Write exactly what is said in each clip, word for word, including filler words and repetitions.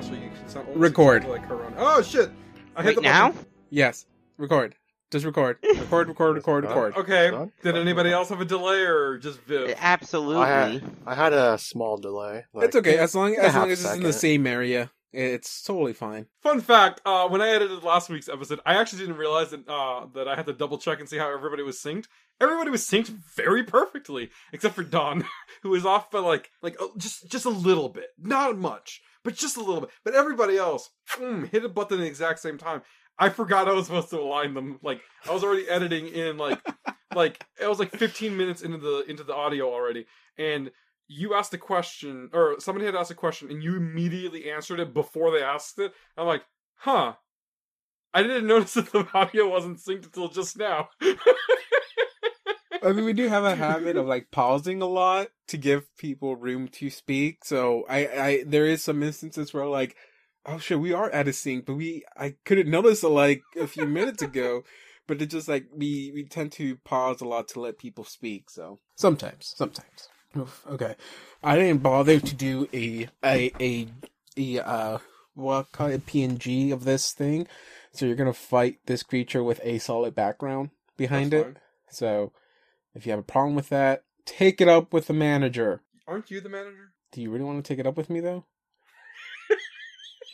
Natasha. You, it's not record. Like her own. Oh shit! I hit the button. Now? Yes. Record. Just record. Record. Record. Record. Record. Okay. Did anybody else have a delay or just Viv? Absolutely. I had, I had a small delay. Like, it's okay as long as long as it's in the same area. It's totally fine. Fun fact, uh, when I edited last week's episode, I actually didn't realize that uh, that I had to double check and see how everybody was synced. Everybody was synced very perfectly, except for Don, who was off by like, like oh, just, just a little bit. Not much, but just a little bit. But everybody else mm, hit a button at the exact same time. I forgot I was supposed to align them. Like, I was already editing in like, like it was like fifteen minutes into the into the audio already, and you asked a question, or somebody had asked a question, and you immediately answered it before they asked it. I'm like, huh. I didn't notice that the audio wasn't synced until just now. I mean, we do have a habit of, like, pausing a lot to give people room to speak, so I, I there is some instances where, like, oh, shit, we are out of sync, but we, I couldn't notice it, like, a few minutes ago. But it's just, like, we, we tend to pause a lot to let people speak, so. Sometimes, sometimes. Oof, okay, I didn't bother to do a a a, a uh what kind of P N G of this thing, so you're gonna fight this creature with a solid background behind That's it. Fine. So if you have a problem with that, take it up with the manager. Aren't you the manager? Do you really want to take it up with me though?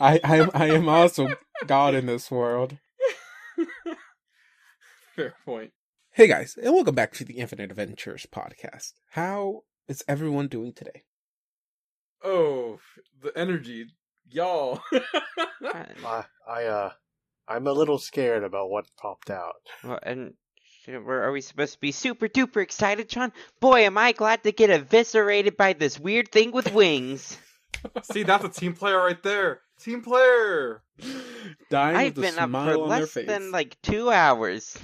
I, I I am also God in this world. Fair point. Hey guys, and welcome back to the Infinite Adventures podcast. How is everyone doing today? Oh, the energy, y'all. I, I, uh, I'm a little scared about what popped out. Well, and where are we supposed to be super duper excited, John? Boy, am I glad to get eviscerated by this weird thing with wings. See, that's a team player right there. Team player. Dying I've with been up for less than like two hours.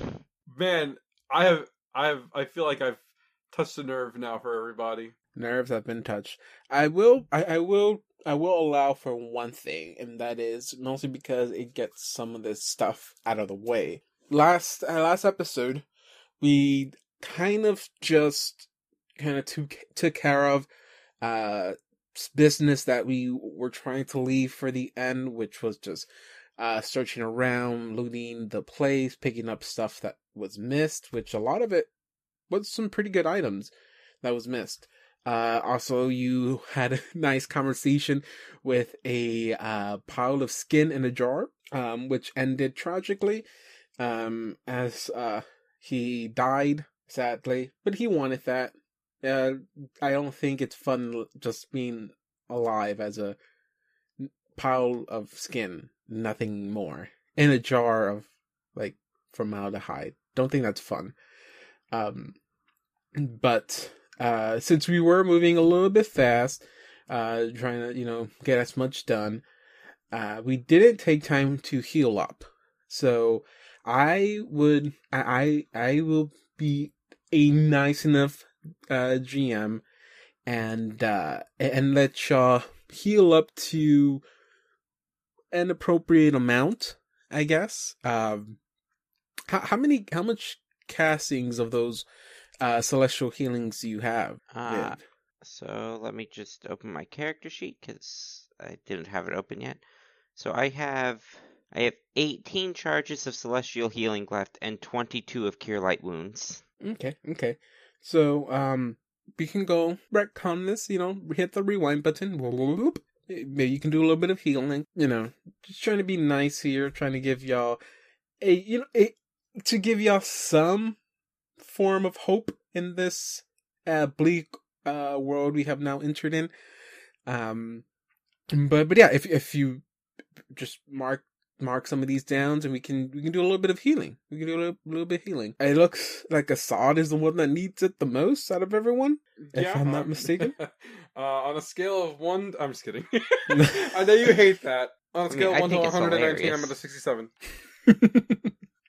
Man, I have, I have, I feel like I've touched a nerve now for everybody. Nerves have been touched. I will, I, I will, I will allow for one thing, and that is mostly because it gets some of this stuff out of the way. Last, uh, last episode, we kind of just kind of took took care of uh, business that we were trying to leave for the end, which was just uh, searching around, looting the place, picking up stuff that was missed, which a lot of it. What's some pretty good items that was missed. Uh, also, you had a nice conversation with a uh, pile of skin in a jar, um, which ended tragically um, as uh, he died, sadly. But he wanted that. Uh, I don't think it's fun just being alive as a pile of skin, nothing more, in a jar of, like, formaldehyde. Don't think that's fun. Um, but, uh, since we were moving a little bit fast, uh, trying to, you know, get as much done, uh, we didn't take time to heal up. So I would, I, I will be a nice enough, uh, G M and, uh, and let y'all heal up to an appropriate amount, I guess. Um, how, how many, how much castings of those uh celestial healings you have? Uh, so let me just open my character sheet because I didn't have it open yet. So I have I have eighteen charges of celestial healing left and twenty-two of cure light wounds. Okay, okay. So um, we can go retcon this. You know, hit the rewind button. Whoop. Maybe you can do a little bit of healing. You know, just trying to be nice here, trying to give y'all a you know a. to give y'all some form of hope in this uh, bleak uh, world we have now entered in. Um, but but yeah, if if you just mark mark some of these downs, and we can we can do a little bit of healing. We can do a little, little bit of healing. It looks like Asad is the one that needs it the most out of everyone, yeah, if I'm um, not mistaken. uh, on a scale of one, I'm just kidding. I know you hate that. On a scale I mean, of one to one hundred nineteen, I'm at a sixty-seven.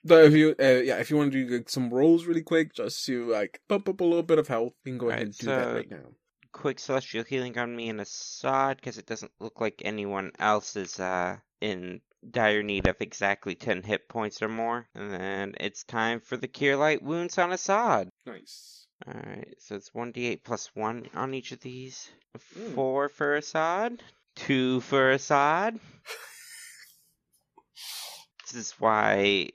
So if you, uh, yeah, if you want to do like, some rolls really quick, just to like bump up a little bit of health, you can go ahead right, and do so that right now. Quick celestial healing on me and Asad, because it doesn't look like anyone else is uh, in dire need of exactly ten hit points or more. And then it's time for the cure light wounds on Asad. Nice. All right, so it's one d eight plus one on each of these. Four mm. for Asad. two for Asad. This is why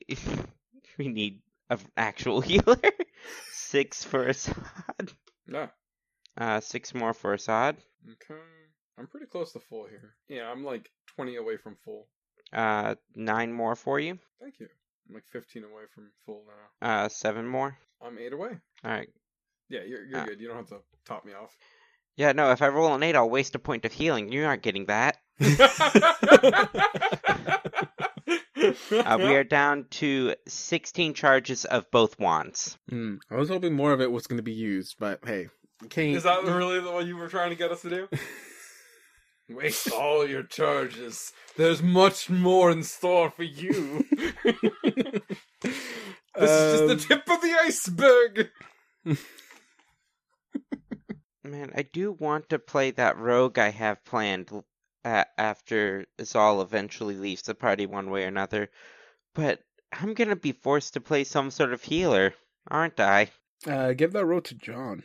we need an actual healer. Six for Asad. No. Uh, six more for Asad. Okay. I'm pretty close to full here. Yeah, I'm like twenty away from full. Uh, nine more for you. Thank you. I'm like fifteen away from full now. Uh, seven more. I'm eight away. All right. Yeah, you're you're uh, good. You don't have to top me off. Yeah, no, if I roll an eight, I'll waste a point of healing. You aren't getting that. uh, we are down to sixteen charges of both wands. Mm, I was hoping more of it was going to be used, but hey. Can't... Is that really the one you were trying to get us to do? Waste all your charges. There's much more in store for you. This um... is just the tip of the iceberg. Man, I do want to play that rogue I have planned uh, after Zal eventually leaves the party one way or another. But I'm going to be forced to play some sort of healer, aren't I? Uh, give that rogue to John.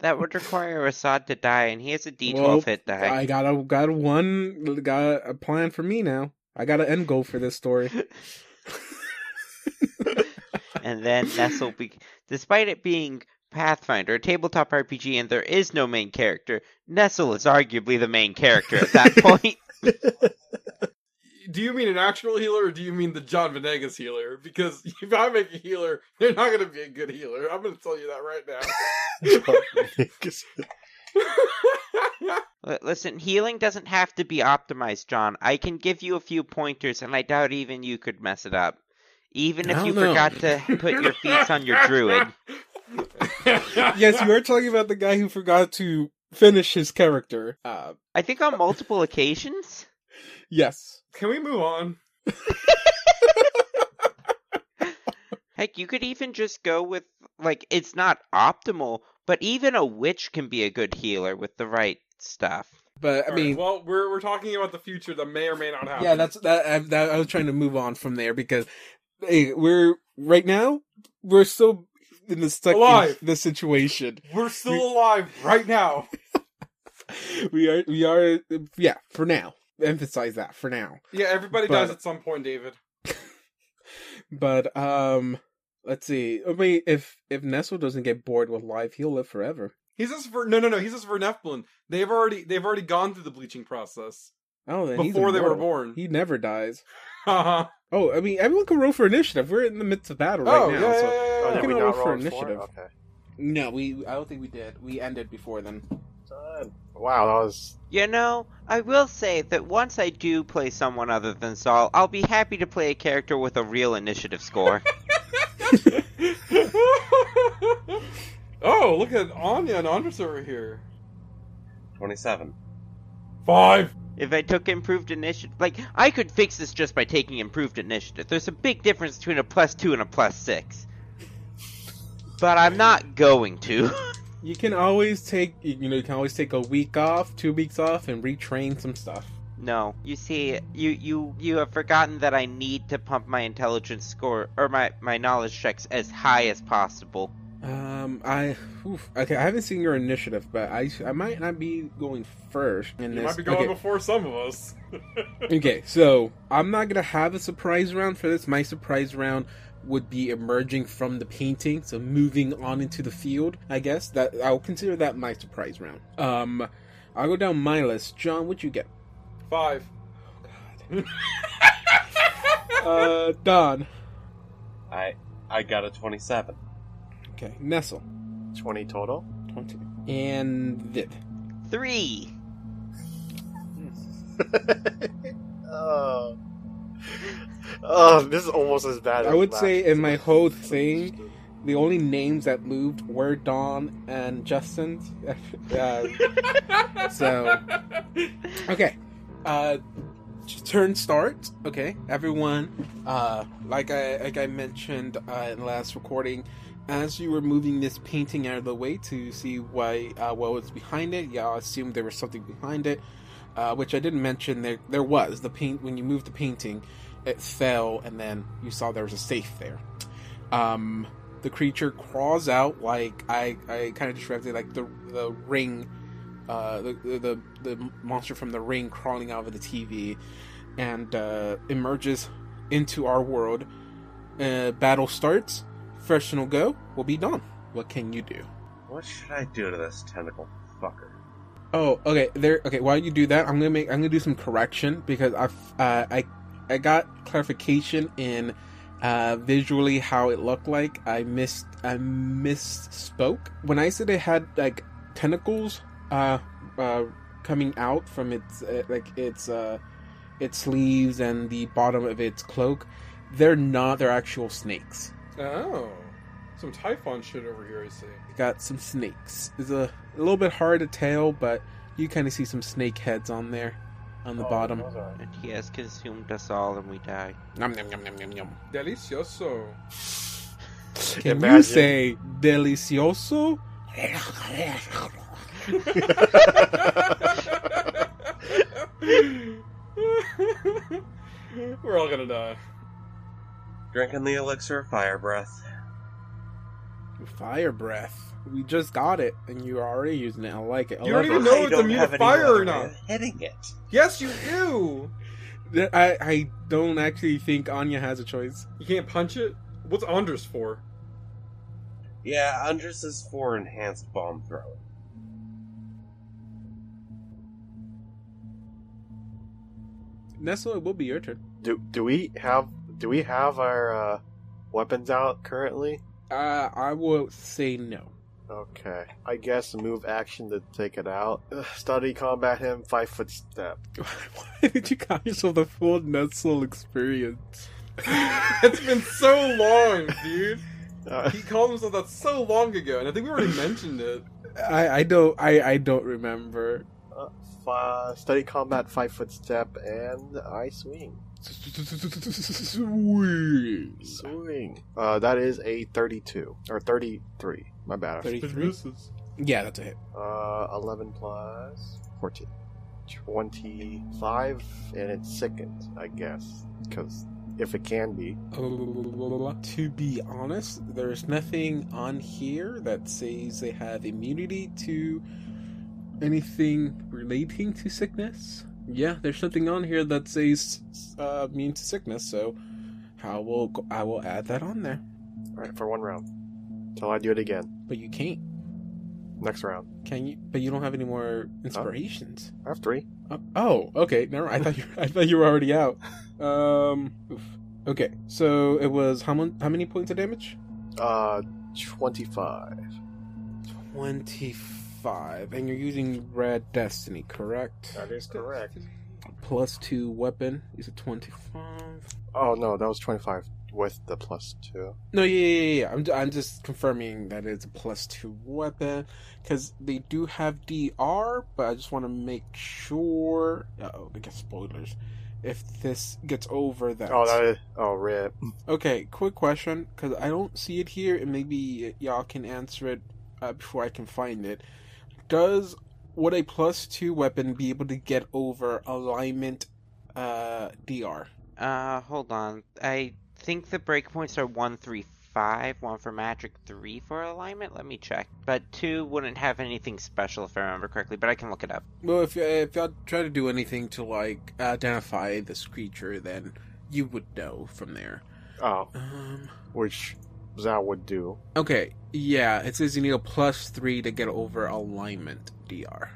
That would require Asad to die, and he has a D twelve well, hit die. I got a, got a one, got a plan for me now. I got an end goal for this story. And then Nestle, be- despite it being Pathfinder, a tabletop R P G, and there is no main character, Nestle is arguably the main character at that point. Do you mean an actual healer, or do you mean the John Venegas healer? Because if I make a healer, they're not going to be a good healer. I'm going to tell you that right now. Listen, healing doesn't have to be optimized, John. I can give you a few pointers, and I doubt even you could mess it up. Even if you know. forgot to put your feats on your druid. Yes, you are talking about the guy who forgot to finish his character. Uh, I think on multiple occasions. Yes. Can we move on? Heck, you could even just go with, like, it's not optimal, but even a witch can be a good healer with the right stuff. But I All mean, right. well, we're we're talking about the future that may or may not happen. Yeah, that's that. I, that, I was trying to move on from there because hey, we're right now we're still in the stuck alive. In the situation. We're still we, alive right now. we are. We are. Yeah, for now. Emphasize that for now. Yeah, everybody but, dies at some point, David. But um, let's see. I mean, if if Nestle doesn't get bored with life, he'll live forever. He's just for no, no, no. He's just for Nephilim. They've already, they've already gone through the bleaching process. Oh, then before they were born, he never dies. Uh-huh. Oh, I mean, everyone can roll for initiative. We're in the midst of battle oh, right now. Yeah, so yeah, yeah, yeah. Oh, can we roll for initiative? Okay. No, we. I don't think we did. We ended before then. Uh, wow, that was. You know, I will say that once I do play someone other than Zal, I'll be happy to play a character with a real initiative score. Oh, look at Anya and Andres over here. twenty-seven. Five! If I took improved initiative... Like, I could fix this just by taking improved initiative. There's a big difference between a plus two and a plus six. But I'm not going to. You can always take... You know, you can always take a week off, two weeks off, and retrain some stuff. No. You see, you, you, you have forgotten that I need to pump my intelligence score... Or my, my knowledge checks as high as possible. Um, I, oof, okay, I haven't seen your initiative, but I, I might not be going first. In you this. might be going okay. before some of us. Okay, so I'm not going to have a surprise round for this. My surprise round would be emerging from the painting, so moving on into the field, I guess. That I'll consider that my surprise round. Um, I'll go down my list. John, what'd you get? Five. Oh, God. uh, Don. I, I got a twenty-seven. Okay, Nestle. twenty total. twenty. And Viv. Three. oh. oh, this is almost as bad as I would say in my whole thing, the only names that moved were Don and Justin. uh, so, okay. Uh, turn starts. Okay, everyone, uh, like I like I mentioned uh, in the last recording, as you were moving this painting out of the way to see why uh, what was behind it, y'all assumed there was something behind it, uh, which I didn't mention. There, there was the paint. When you moved the painting, it fell, and then you saw there was a safe there. Um, the creature crawls out like I, I kind of described it, like the the ring uh, the, the the monster from the ring crawling out of the T V, and uh, emerges into our world. Uh, battle starts. First and go will be Don. What can you do? What should I do to this tentacle fucker? Oh, okay. There. Okay. While you do that, I'm gonna make. I'm gonna do some correction because I've. Uh, I. I got clarification in uh, visually how it looked like. I missed. I misspoke when I said it had like tentacles uh, uh, coming out from its uh, like its uh, its sleeves and the bottom of its cloak. They're not. They're actual snakes. Oh. Some Typhon shit over here, I see. Got some snakes. It's a, a little bit hard to tell, but you kind of see some snake heads on there, on the oh, bottom. Right. And he has consumed us all, and we die. Nom nom nom nom nom nom. Delicioso. Can Imagine. you say delicioso? We're all gonna die. Drinking the elixir of fire breath. Fire breath. We just got it, and you're already using it. I like it. I you don't even it. know if it's immune to fire or not. Hitting it. Yes, you do. I I don't actually think Anya has a choice. You can't punch it. What's Andres for? Yeah, Andres is for enhanced bomb throwing. Nestle, it will be your turn. Do do we have do we have our uh, weapons out currently? Uh, I will say no. Okay. I guess move action to take it out. Ugh, study combat him, five foot step. Why did you call yourself the full Nestle experience? It's been so long, dude. Uh, he called himself that so long ago, and I think we already mentioned it. I, I don't I, I don't remember. Uh, f- study combat, five foot step, and I swing. Swing. Swing. Uh, that is a thirty-two. Or thirty-three. My bad. thirty-three? Yeah, that's a hit. Uh, eleven plus fourteen. twenty-five. And it's sickened, I guess. Because if it can be. Uh, to be honest, there's nothing on here that says they have immunity to anything relating to sickness. Yeah, there's something on here that says uh, immune to sickness, so I will go- I will add that on there. All right, for one round, till I do it again. But you can't. Next round. Can you? But you don't have any more inspirations. Oh, I have three. Uh, oh, okay. Never. I thought you. I thought you were already out. Um. Oof. Okay. So it was how, mon- how many points of damage? Uh, twenty-five. Twenty-five. Five, and you're using Red Destiny, correct? That is correct. Plus two weapon is a twenty-five. Oh no, that was twenty-five with the plus two. No, yeah, yeah, yeah. I'm, I'm just confirming that it's a plus two weapon because they do have D R, but I just want to make sure. Oh, they get spoilers. If this gets over that. Oh, that is. Oh, rip. Okay, quick question because I don't see it here, and maybe y'all can answer it uh, before I can find it. Does would a plus two weapon be able to get over alignment uh, D R? Uh, hold on. I think the breakpoints are one, three, five. One for magic, three for alignment. Let me check. But two wouldn't have anything special if I remember correctly. But I can look it up. Well, if if y'all try to do anything to like identify this creature, then you would know from there. Oh, um, which. That would do. Okay, yeah, it says you need a plus three to get over alignment D R.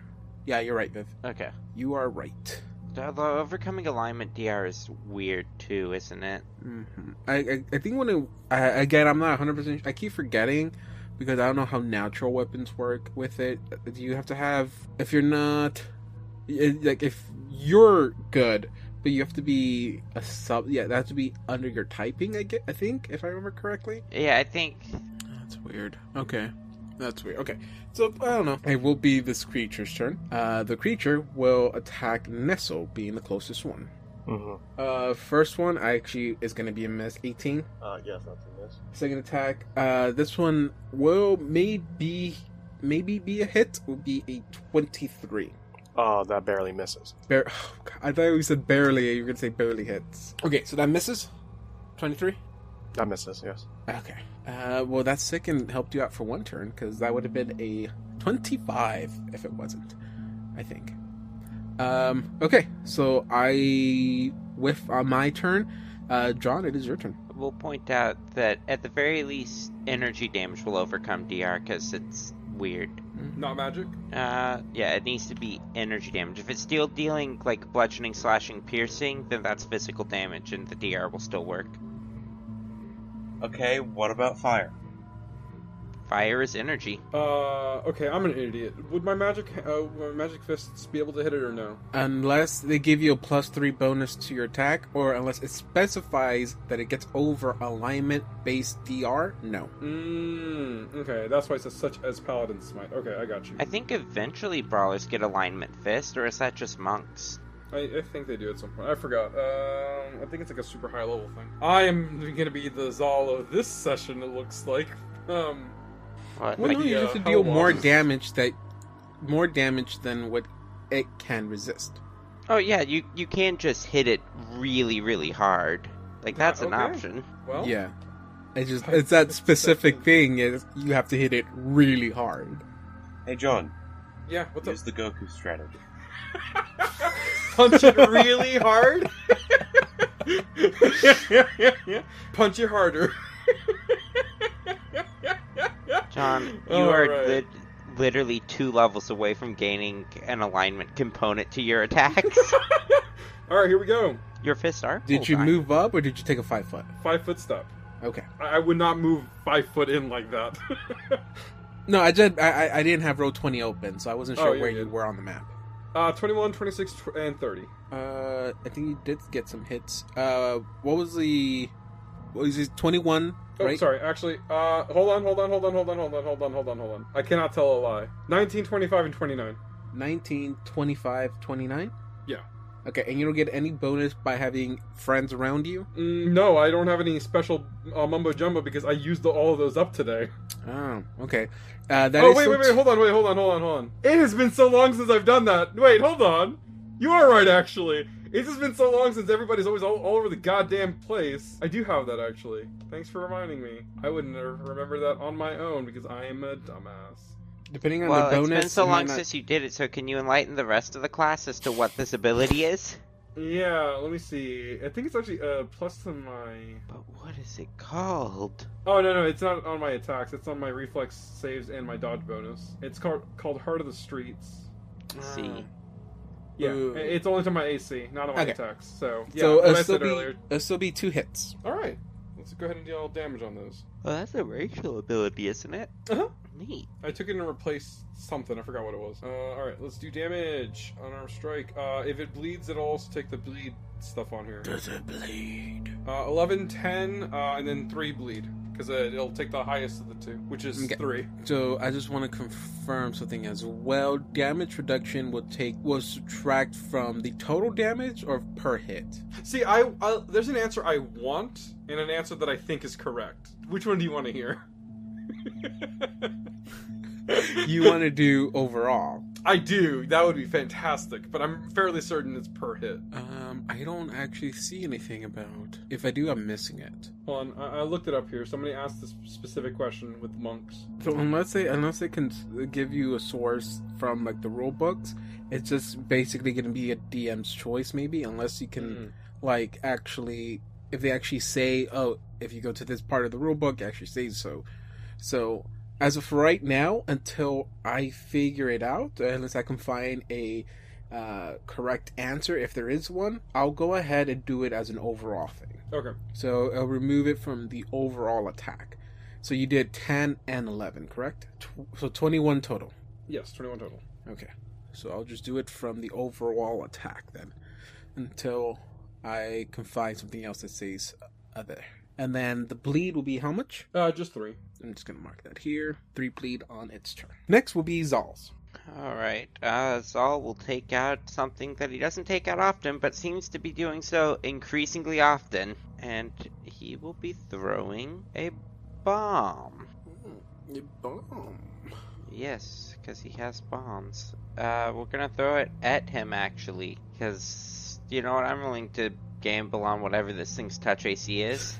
Yeah, you're right, Viv. Okay. You are right. Although overcoming alignment D R is weird too, isn't it? Mm-hmm. I, I I think when it... I, again, I'm not one hundred percent... I keep forgetting because I don't know how natural weapons work with it. Do you have to have... If you're not... Like, if you're good... But you have to be a sub. Yeah, that has to be under your typing. I get. I think, if I remember correctly. Yeah, I think. That's weird. Okay, that's weird. Okay, so I don't know. It will be this creature's turn. Uh, the creature will attack Nestle, being the closest one. Mm-hmm. Uh, first one I actually is going to be a miss. eighteen. Uh, yes, that's a miss. Second attack. Uh, this one will maybe maybe be a hit. Will be a twenty-three. Oh, that barely misses. Bare- oh, I thought you said barely. You were going to say barely hits. Okay, so that misses? twenty-three? That misses, yes. Okay. Uh, well, that sick and helped you out for one turn, because that would have been a twenty-five if it wasn't. I think. Um, okay, so I, with uh, my turn, uh, John, it is your turn. We'll point out that at the very least, energy damage will overcome D R because it's weird. Not magic? Uh, yeah, it needs to be energy damage. If it's still dealing, like, bludgeoning, slashing, piercing, then that's physical damage and the D R will still work. Okay, what about fire? Fire is energy. Uh, okay, I'm an idiot. Would my magic uh, my magic fists be able to hit it or no? Unless they give you a plus three bonus to your attack, or unless it specifies that it gets over alignment-based D R, no. Mm, okay, that's why it says such as Paladin Smite. Okay, I got you. I think eventually brawlers get alignment fist, or is that just monks? I, I think they do at some point. I forgot. Um, I think it's like a super high level thing. I am going to be the Zal of this session, it looks like. Um... What? Well, like, no, you just uh, deal more damage that, more damage than what it can resist. Oh yeah, you you can just hit it really, really hard. Like that's uh, okay. an option. Well, yeah, it's just it's that specific thing. Is you have to hit it really hard. Hey John. Yeah, what's Use up? Here's the Goku strategy. Punch it really hard. yeah, yeah, yeah, yeah. Punch it harder. John, you oh, are right. li- literally two levels away from gaining an alignment component to your attacks. All right, here we go. Your fists are. Did Hold you on. move up, or did you take a five foot? Five foot step. Okay. I, I would not move five foot in like that. No, I just I, I didn't have row twenty open, so I wasn't sure oh, yeah, where yeah. you were on the map. Uh, twenty-one, twenty-six, tw- and thirty. Uh, I think you did get some hits. Uh, what was the? What was it? Twenty-one. Oh, right? Sorry, actually, uh, hold on, hold on, hold on, hold on, hold on, hold on, hold on, hold on. I cannot tell a lie. nineteen, twenty-five, and twenty-nine nineteen, twenty-five, twenty-nine Yeah. Okay, and you don't get any bonus by having friends around you? Mm, no, I don't have any special uh, mumbo-jumbo because I used the, all of those up today. Oh, okay. Uh, that oh, is wait, wait, wait, t- hold on, wait, hold on, hold on, hold on. It has been so long since I've done that. Wait, hold on. You are right, actually. It's just been so long since everybody's always all, all over the goddamn place. I do have that, actually. Thanks for reminding me. I wouldn't remember that on my own, because I am a dumbass. Depending on well, the bonus... Well, it's been so long not... since you did it, so can you enlighten the rest of the class as to what this ability is? Yeah, let me see. I think it's actually uh, plus to my... But what is it called? Oh, no, no, it's not on my attacks. It's on my reflex saves and my dodge bonus. It's called, called Heart of the Streets. Let's see. Uh... Yeah, Ooh. It's only to my A C, not on my okay. attacks. So, yeah, so what I said be, earlier. It'll still be two hits. Alright, let's go ahead and deal damage on those. Well, that's a racial ability, isn't it? Uh-huh. Neat. I took it and replaced something, I forgot what it was. Uh, Alright, let's do damage. Unarmed strike. Uh, if it bleeds, it'll also take the bleed stuff on here. Does it bleed? Uh, eleven, ten, uh, and then three bleed. Because uh, it'll take the highest of the two, which is okay. three. So I just want to confirm something as well. Damage reduction will take will subtract from the total damage or per hit. See, I, I there's an answer I want and an answer that I think is correct. Which one do you want to hear? You want to do overall? I do. That would be fantastic. But I'm fairly certain it's per hit. Um, I don't actually see anything about. If I do, I'm missing it. Hold on, I, I looked it up here. Somebody asked this specific question with monks. So unless they unless they can give you a source from like the rule books, it's just basically going to be a D M's choice, maybe. Unless you can mm-hmm. like actually, if they actually say, oh, if you go to this part of the rule book, it actually says so. So. As of right now, until I figure it out, unless I can find a uh, correct answer, if there is one, I'll go ahead and do it as an overall thing. Okay. So I'll remove it from the overall attack. So you did ten and eleven, correct? Tw- so twenty-one total. Yes, twenty-one total. Okay. So I'll just do it from the overall attack then, until I can find something else that says other. And then the bleed will be how much? Uh, just three. I'm just going to mark that here. Three bleed on its turn. Next will be Zal's. Alright, uh, Zal will take out something that he doesn't take out often, but seems to be doing so increasingly often. And he will be throwing a bomb. Mm, a bomb? Yes, because he has bombs. Uh, we're going to throw it at him, actually. Because, you know what, I'm willing to gamble on whatever this thing's touch A C is.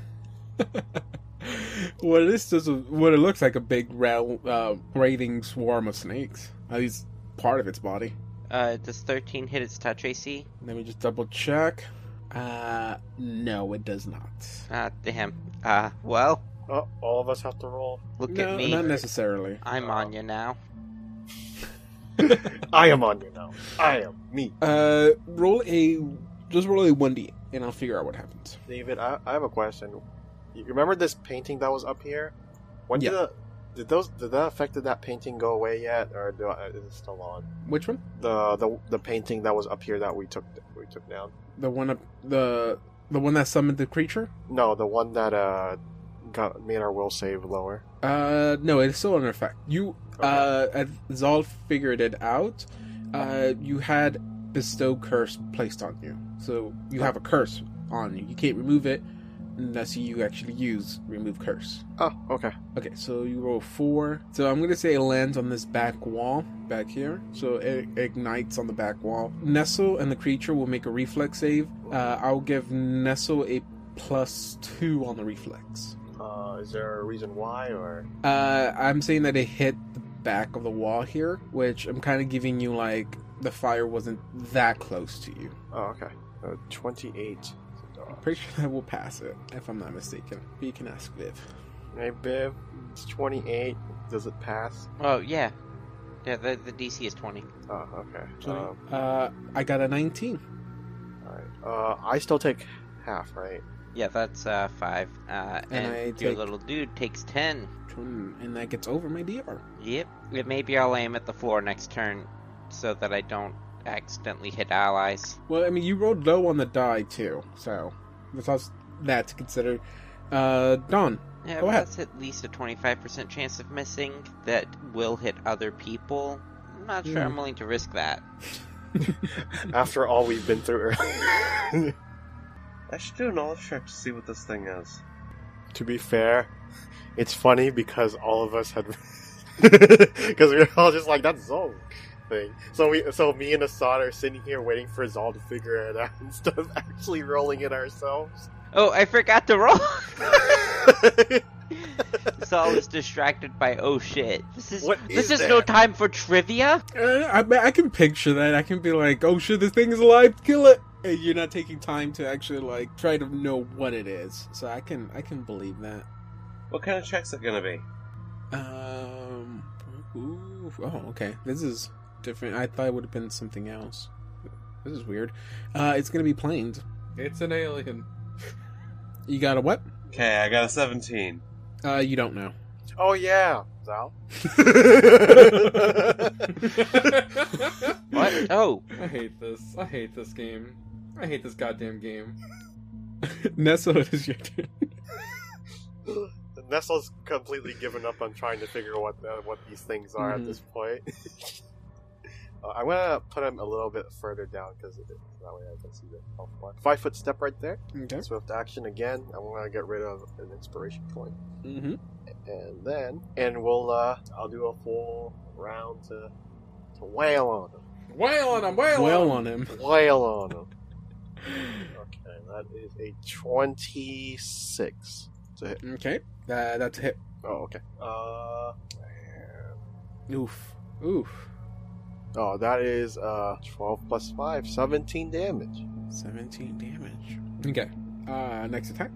Well, this does what it looks like a big, ra- uh, raiding swarm of snakes. At least part of its body. Uh, does thirteen hit its touch A C? Let me just double check. Uh, no, it does not. Ah, damn. Uh, well. Oh, all of us have to roll. Look no, at me. Not necessarily. I'm uh, Anya now. I am Anya now. I am me. Uh, roll a. Just roll a one d eight, and I'll figure out what happens. David, I, I have a question. You remember this painting that was up here? When yeah. did the, did those did that affect of that painting go away yet, or do I, is it still on? Which one? The the the painting that was up here that we took we took down. The one up the the one that summoned the creature? No, the one that uh got made our will save lower. Uh, no, it's still in effect. You okay. uh Zal figured it out. Uh, you had Bestow Curse placed on you, so you have a curse on you. You can't remove it unless you actually use Remove Curse. Oh, okay. Okay, so you roll four. So I'm going to say it lands on this back wall back here. So it ignites on the back wall. Nestle and the creature will make a reflex save. Uh, I'll give Nestle a plus two on the reflex. Uh, is there a reason why, or? Uh, I'm saying that it hit the back of the wall here, which I'm kind of giving you, like, the fire wasn't that close to you. Oh, okay. Uh, twenty-eight. I'm pretty sure that will pass it, if I'm not mistaken. But you can ask Viv. Hey, Viv, it's twenty-eight. Does it pass? Oh, yeah. Yeah, the, the D C is twenty. Oh, okay. twenty. Um, uh, I got a nineteen. Alright. Uh, I still take half, right? Yeah, that's uh, five. Uh, and and I your take... little dude takes ten. And that gets over my D R. Yep. Maybe I'll aim at the floor next turn so that I don't accidentally hit allies. Well, I mean, you rolled low on the die too, so that's also that to consider. Uh, Don, yeah, go ahead. That's at least a twenty-five percent chance of missing. That will hit other people. I'm not sure mm. I'm willing to risk that. After all we've been through earlier. I should do a knowledge check to see what this thing is. To be fair, it's funny because all of us had... Because we were all just like, that's Zol. Thing. So we, so me and Asad are sitting here waiting for Zal to figure it out instead of actually rolling it ourselves. Oh, I forgot to roll. Zal is distracted by oh shit. This is what this is, is no time for trivia. Uh, I I can picture that. I can be like, oh shit, this thing is alive. Kill it. And you're not taking time to actually like try to know what it is. So I can I can believe that. What kind of check's it gonna be? Um. Ooh, oh, okay. This is. Different. I thought it would have been something else. This is weird. Uh, it's going to be planed. It's an alien. You got a what? Okay, I got a seventeen. Uh, you don't know. Oh, yeah. Zal? What? Oh. I hate this. I hate this game. I hate this goddamn game. Nestle, it is your turn. Nestle's completely given up on trying to figure out what, the, what these things are mm. at this point. I'm going to put him a little bit further down because that way I can see the health bar. Five foot step right there. Okay. Swift action again. I'm going to get rid of an inspiration point. Mm-hmm. And then, and we'll, uh, I'll do a full round to to wail on him. Wail on him, wail wail on him. on him. Wail on him. Okay, that is a twenty-six to hit. Okay, uh, that's a hit. Oh, okay. Uh, Oof. Oof. Oh, that is uh, twelve plus five, seventeen damage. seventeen damage. Okay. Uh, next attack?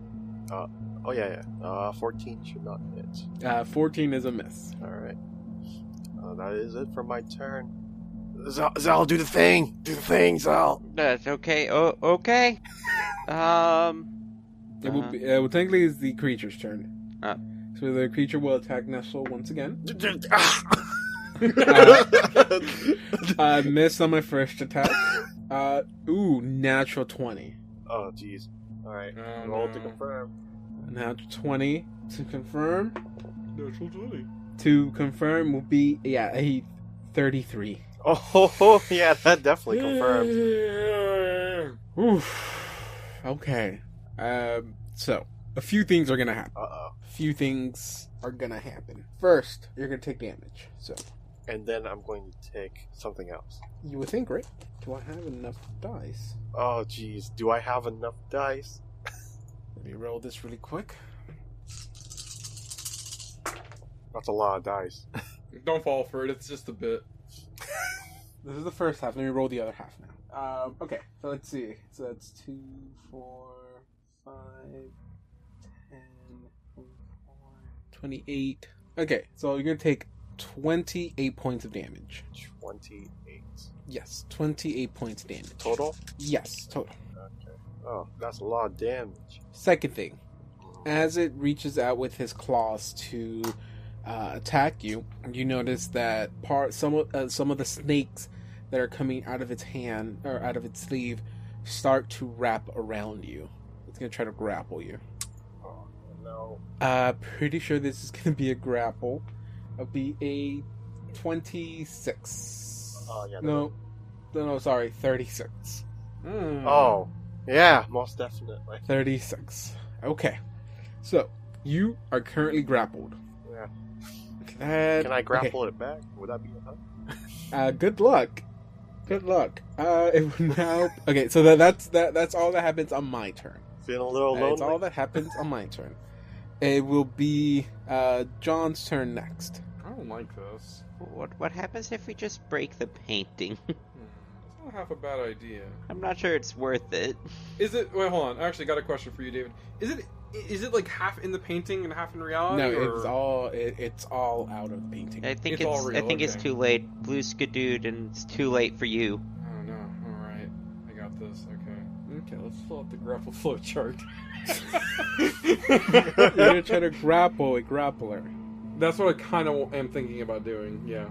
Uh, oh, yeah, yeah. Uh, fourteen should not hit. Uh, fourteen is a miss. All right. Uh, that is it for my turn. Zal, Zal, do the thing. Do the thing, Zal. That's okay. Oh, okay. um, It will be, uh, well, technically, it's the creature's turn. Uh, so the creature will attack Nestle once again. uh, I missed on my first attack. Uh, ooh, natural twenty. Oh, jeez. All right, um, roll to confirm. Natural twenty to confirm. Natural twenty to confirm will be yeah a thirty-three. Oh, ho, ho, yeah, that definitely confirms. Oof. Okay. Um. So a few things are gonna happen. Uh oh. A few things are gonna happen. First, you're gonna take damage. So. And then I'm going to take something else. You would think, right? Do I have enough dice? Oh, jeez. Do I have enough dice? Let me roll this really quick. That's a lot of dice. Don't fall for it. It's just a bit. This is the first half. Let me roll the other half now. Um, okay, so let's see. So that's two, four, five, ten, four, twenty-eight. Okay, so you're going to take twenty-eight points of damage. twenty-eight. Yes, twenty-eight points damage. Total? Yes, total. Okay. Oh, that's a lot of damage. Second thing, as it reaches out with his claws to uh, attack you, you notice that part some of, uh, some of the snakes that are coming out of its hand or out of its sleeve start to wrap around you. It's going to try to grapple you. Oh, no. Uh, pretty sure this is going to be a grapple. It'll be a twenty-six. Oh, yeah. No, no, no, sorry, thirty-six. Mm. Oh, yeah, most definitely. thirty-six. Okay. So, you are currently grappled. Yeah. That, Can I grapple okay. it back? Would that be enough? uh, good luck. Good luck. Uh, it would now... Okay, so that, that's that, that's all that happens on my turn. Feeling a little uh, lonely? That's all that happens on my turn. It will be uh, John's turn next. I don't like this. What What happens if we just break the painting? That's not half a bad idea. I'm not sure it's worth it. Is it... Wait, hold on. I actually got a question for you, David. Is it... Is it like half in the painting and half in reality? No, or... it's all it, it's all out of the painting. I think it's, it's all real, I think okay. it's too late. Blue Skadood, and it's too late for you. Oh no! All right, I got this. Okay, okay. Let's fill out the grapple flow chart. You're gonna try to grapple a grappler. That's what I kind of am thinking about doing. Yeah.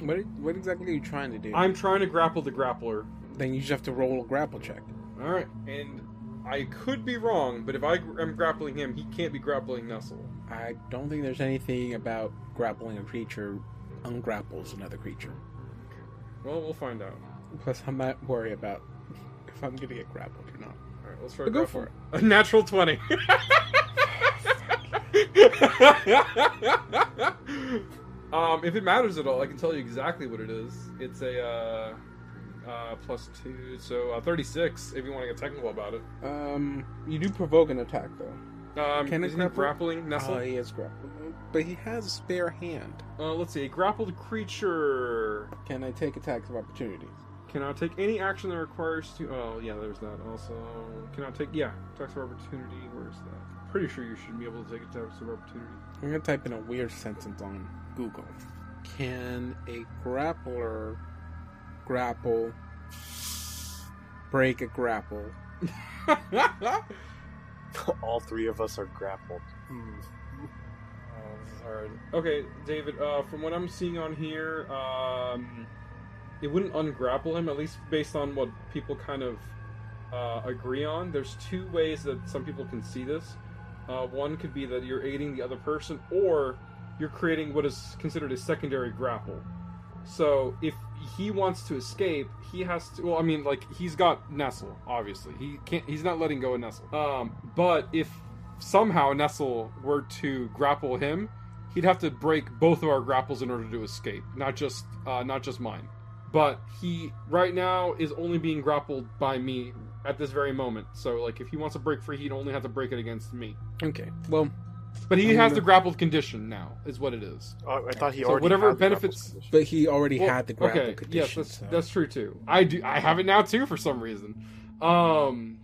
yeah. What What exactly are you trying to do? I'm trying to grapple the grappler. Then you just have to roll a grapple check. All right, and. I could be wrong, but if I am grappling him, he can't be grappling Nestle. I don't think there's anything about grappling a creature ungrapples another creature. Well, we'll find out. Plus, I might worry about if I'm going to get grappled or not. All right, let's try to go for it. A natural twenty. um, if it matters at all, I can tell you exactly what it is. It's a... Uh... Uh, plus two, so uh, thirty-six. If you want to get technical about it, um, you do provoke an attack though. Um, Can is he grappling? Nestle? Uh, he is grappling, but he has a spare hand. Uh, let's see, a grappled creature. Can I take attacks of opportunity? Cannot take any action that requires to. Oh yeah, there's that also. Cannot take yeah attacks of opportunity. Where's that? Pretty sure you should be able to take attacks of opportunity. I'm gonna type in a weird sentence on Google. Can a grappler grapple, break a grapple? All three of us are grappled. Mm. Oh, this is hard. Okay, David, uh, from what I'm seeing on here, um, it wouldn't ungrapple him, at least based on what people kind of uh, agree on. There's two ways that some people can see this. Uh, one could be that you're aiding the other person, or you're creating what is considered a secondary grapple. So, if he wants to escape, he has to... Well, I mean, like, he's got Nestle, obviously. He can't... He's not letting go of Nestle. Um, but if somehow Nestle were to grapple him, he'd have to break both of our grapples in order to escape. Not just, uh, not just mine. But he, right now, is only being grappled by me at this very moment. So, like, if he wants to break free, he'd only have to break it against me. Okay, well... But he has the grappled condition now, is what it is. Oh, I thought he so already whatever had the benefits, but he already well, had the grappled okay, condition. Yes, that's, so. that's true too. I do. I have it now too for some reason. Um,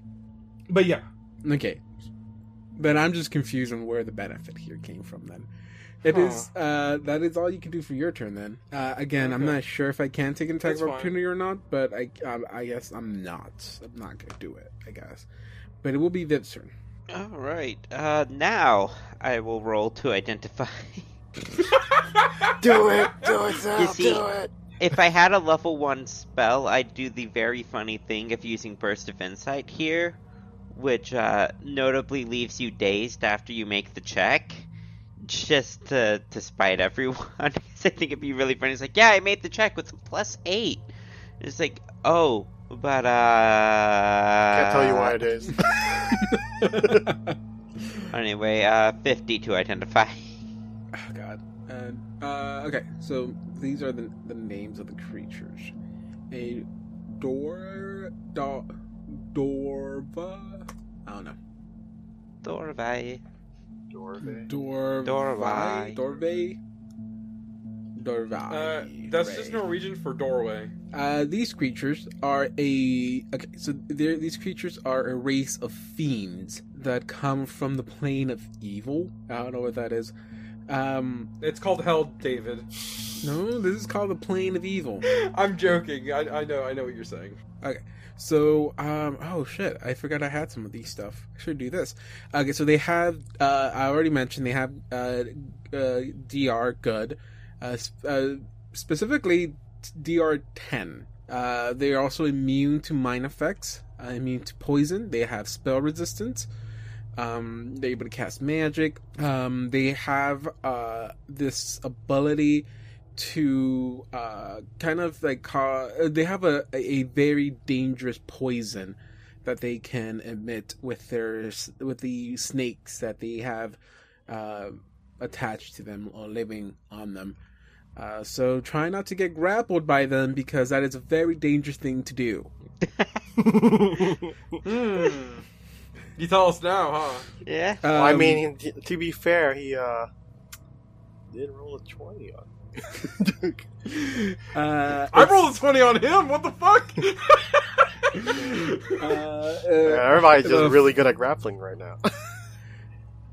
but yeah. Okay. But I'm just confused on where the benefit here came from. Then it huh. is uh, that is all you can do for your turn. Then uh, again, okay. I'm not sure if I can take an attack of opportunity or not, but I, um, I guess I'm not. I'm not gonna do it. I guess, but it will be Viv's turn. Alright, uh, now I will roll to identify. Do it! Do it, Zal! You see, do it! If I had a level one spell, I'd do the very funny thing of using Burst of Insight here, which, uh, notably leaves you dazed after you make the check, just to, to spite everyone. I think it'd be really funny. It's like, yeah, I made the check with a plus eight. And it's like, oh... But, uh... Can't tell you why it is. Anyway, uh, fifty to identify. Oh, God. Uh, uh, okay, so these are the the names of the creatures. A Dor... Dor... Dorva? I don't know. Dorva. Dorva. Dorva. Dorva. Dorva. Uh, that's just Norwegian for doorway. Uh, these creatures are a okay. So these creatures are a race of fiends that come from the plane of evil. I don't know what that is. Um, it's called hell, David. No, this is called the plane of evil. I'm joking. I, I know. I know what you're saying. Okay. So, um, oh shit, I forgot I had some of these stuff. I should do this. Okay, so they have, uh, I already mentioned they have, uh, uh D R good, uh, sp- uh specifically D R ten. Uh, they are also immune to mind effects, uh, immune to poison, they have spell resistance, um, they're able to cast magic, um, they have, uh, this ability to uh, kind of like ca- they have a, a very dangerous poison that they can emit with their with the snakes that they have uh, attached to them or living on them. Uh, so try not to get grappled by them because that is a very dangerous thing to do. mm. You tell us now, huh? Yeah. Um, well, I mean, to be fair, he uh, did roll a twenty on. uh, I rolled a twenty on him. What the fuck? uh, uh, yeah, everybody's just uh, really good at grappling right now.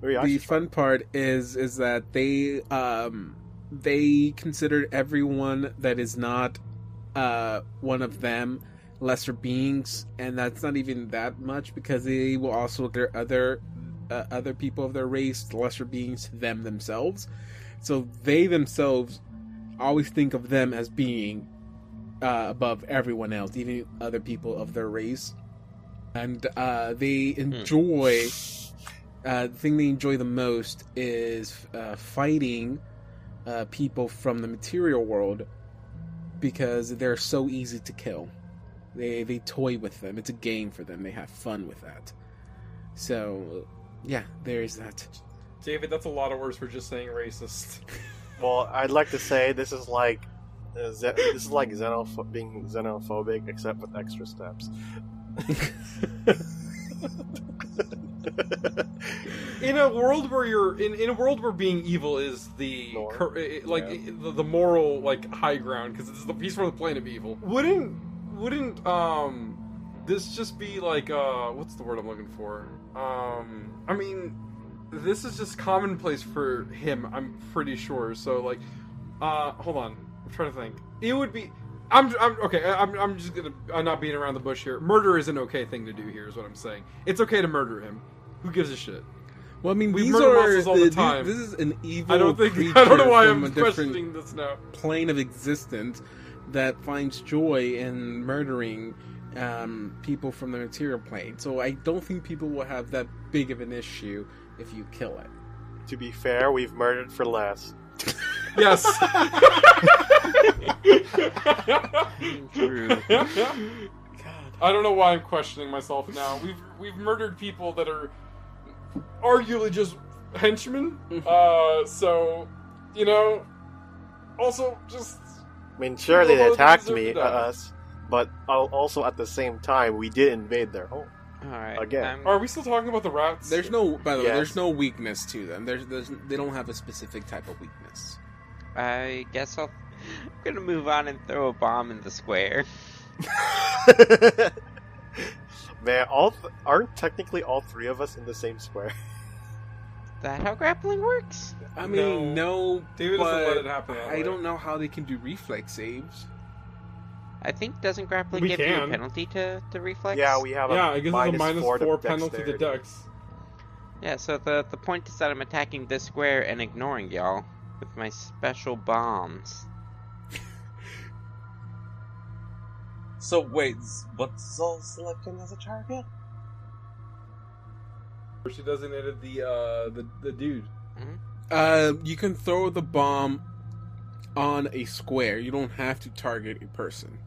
The fun part is is that they um, they consider everyone that is not uh, one of them lesser beings, and that's not even that much because they will also look at other uh, other people of their race lesser beings to them themselves. So they themselves always think of them as being uh, above everyone else, even other people of their race. And uh, they enjoy... Mm. Uh, the thing they enjoy the most is uh, fighting uh, people from the material world because they're so easy to kill. They they toy with them. It's a game for them. They have fun with that. So, yeah, there's that. David, that's a lot of words for just saying racist. Well, I'd like to say this is like uh, ze- this is like xenoph- being xenophobic, except with extra steps. in a world where you're in, in a world where being evil is the cor- like yeah. the, the moral like high ground because it's the piece from the plane of evil. Wouldn't wouldn't um this just be like uh what's the word I'm looking for? Um, I mean. This is just commonplace for him, I'm pretty sure. So, like, uh, hold on. I'm trying to think. It would be... I'm, I'm okay, I'm, I'm just gonna... I'm not beating around the bush here. Murder is an okay thing to do here, is what I'm saying. It's okay to murder him. Who gives a shit? Well, I mean, we these murder are... monsters all the, the time. This is an evil I don't think, creature I don't know why I'm questioning this now. Plane of existence that finds joy in murdering um, people from the material plane. So I don't think people will have that big of an issue... if you kill it. To be fair, we've murdered for less. Yes. True. God. I don't know why I'm questioning myself now. We've we've murdered people that are arguably just henchmen. uh, so, you know, also just... I mean, surely they attacked me, uh, us, but also at the same time, we did invade their home. All right. Again, I'm... are we still talking about the rats? There's no. By the yes. way, there's no weakness to them. There's, there's, they don't have a specific type of weakness. I guess I'll, I'm gonna move on and throw a bomb in the square. Man, all th- aren't technically all three of us in the same square? Is that how grappling works? I mean, no. no David doesn't let it happen. That I way. Don't know how they can do reflex saves. I think, doesn't grappling we give can. you a penalty to, to reflex? Yeah, we have a, yeah, I guess minus, it's a minus four, four to penalty to dex. Yeah, so the, the point is that I'm attacking this square and ignoring y'all with my special bombs. So wait, what's Zal selecting as a target? She designated the, uh, the, the dude. Mm-hmm. Uh, you can throw the bomb on a square. You don't have to target a person.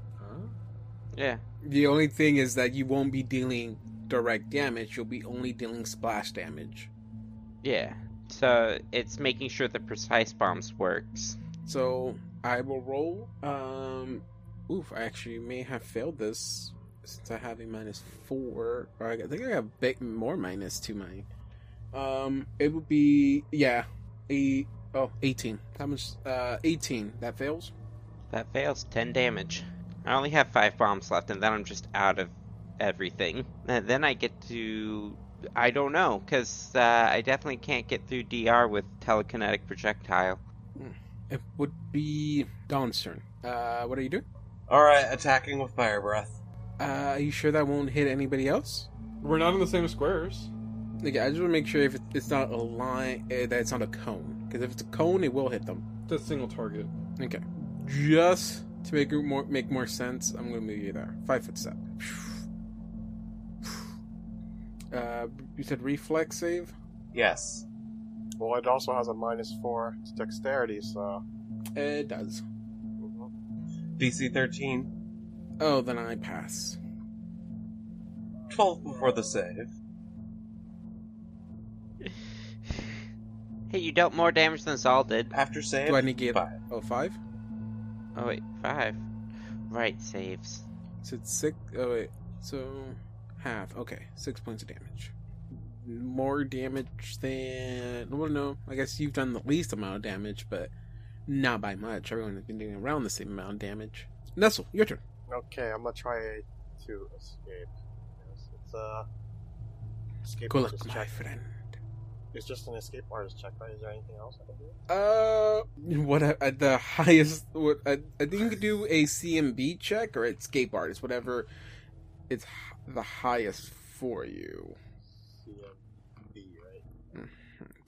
Yeah. The only thing is that you won't be dealing direct damage. You'll be only dealing splash damage. Yeah. So it's making sure the precise bombs works. So I will roll. Um, oof, I actually may have failed this since I have a minus four. Or I think I got a bit more minus to mine. Um, it would be, yeah, a Oh, eighteen. How much? Uh, eighteen. That fails? That fails. ten damage. I only have five bombs left, and then I'm just out of everything. And then I get to... I don't know, because uh, I definitely can't get through D R with telekinetic projectile. It would be Don's turn. Uh, what are you doing? Alright, attacking with fire breath. Uh, are you sure that won't hit anybody else? We're not in the same squares. Okay, I just want to make sure if it's not a line, that it's not a cone. Because if it's a cone, it will hit them. It's a single target. Okay. Just to make it more, make more sense, I'm going to move you there. Five foot step. Uh, you said reflex save? Yes. Well, it also has a minus four to dexterity, so... It does. Mm-hmm. D C thirteen. Oh, then I pass. twelve before the save. Hey, you dealt more damage than Zal did. After save, do I need to get five? Oh, five? Oh, wait, five. Right, saves. So it's six... Oh, wait. So... Half. Okay. Six points of damage. More damage than... Well, no. I guess you've done the least amount of damage, but not by much. Everyone has been doing around the same amount of damage. Nestle, your turn. Okay, I'm going to try to escape. Yes, it's uh, escape. Good luck, my friend. It's just an escape artist check, right? Is there anything else I can do? Uh, what at the highest... What, I, I think you could do a C M B check or escape artist, whatever... It's the highest for you. C M B, right?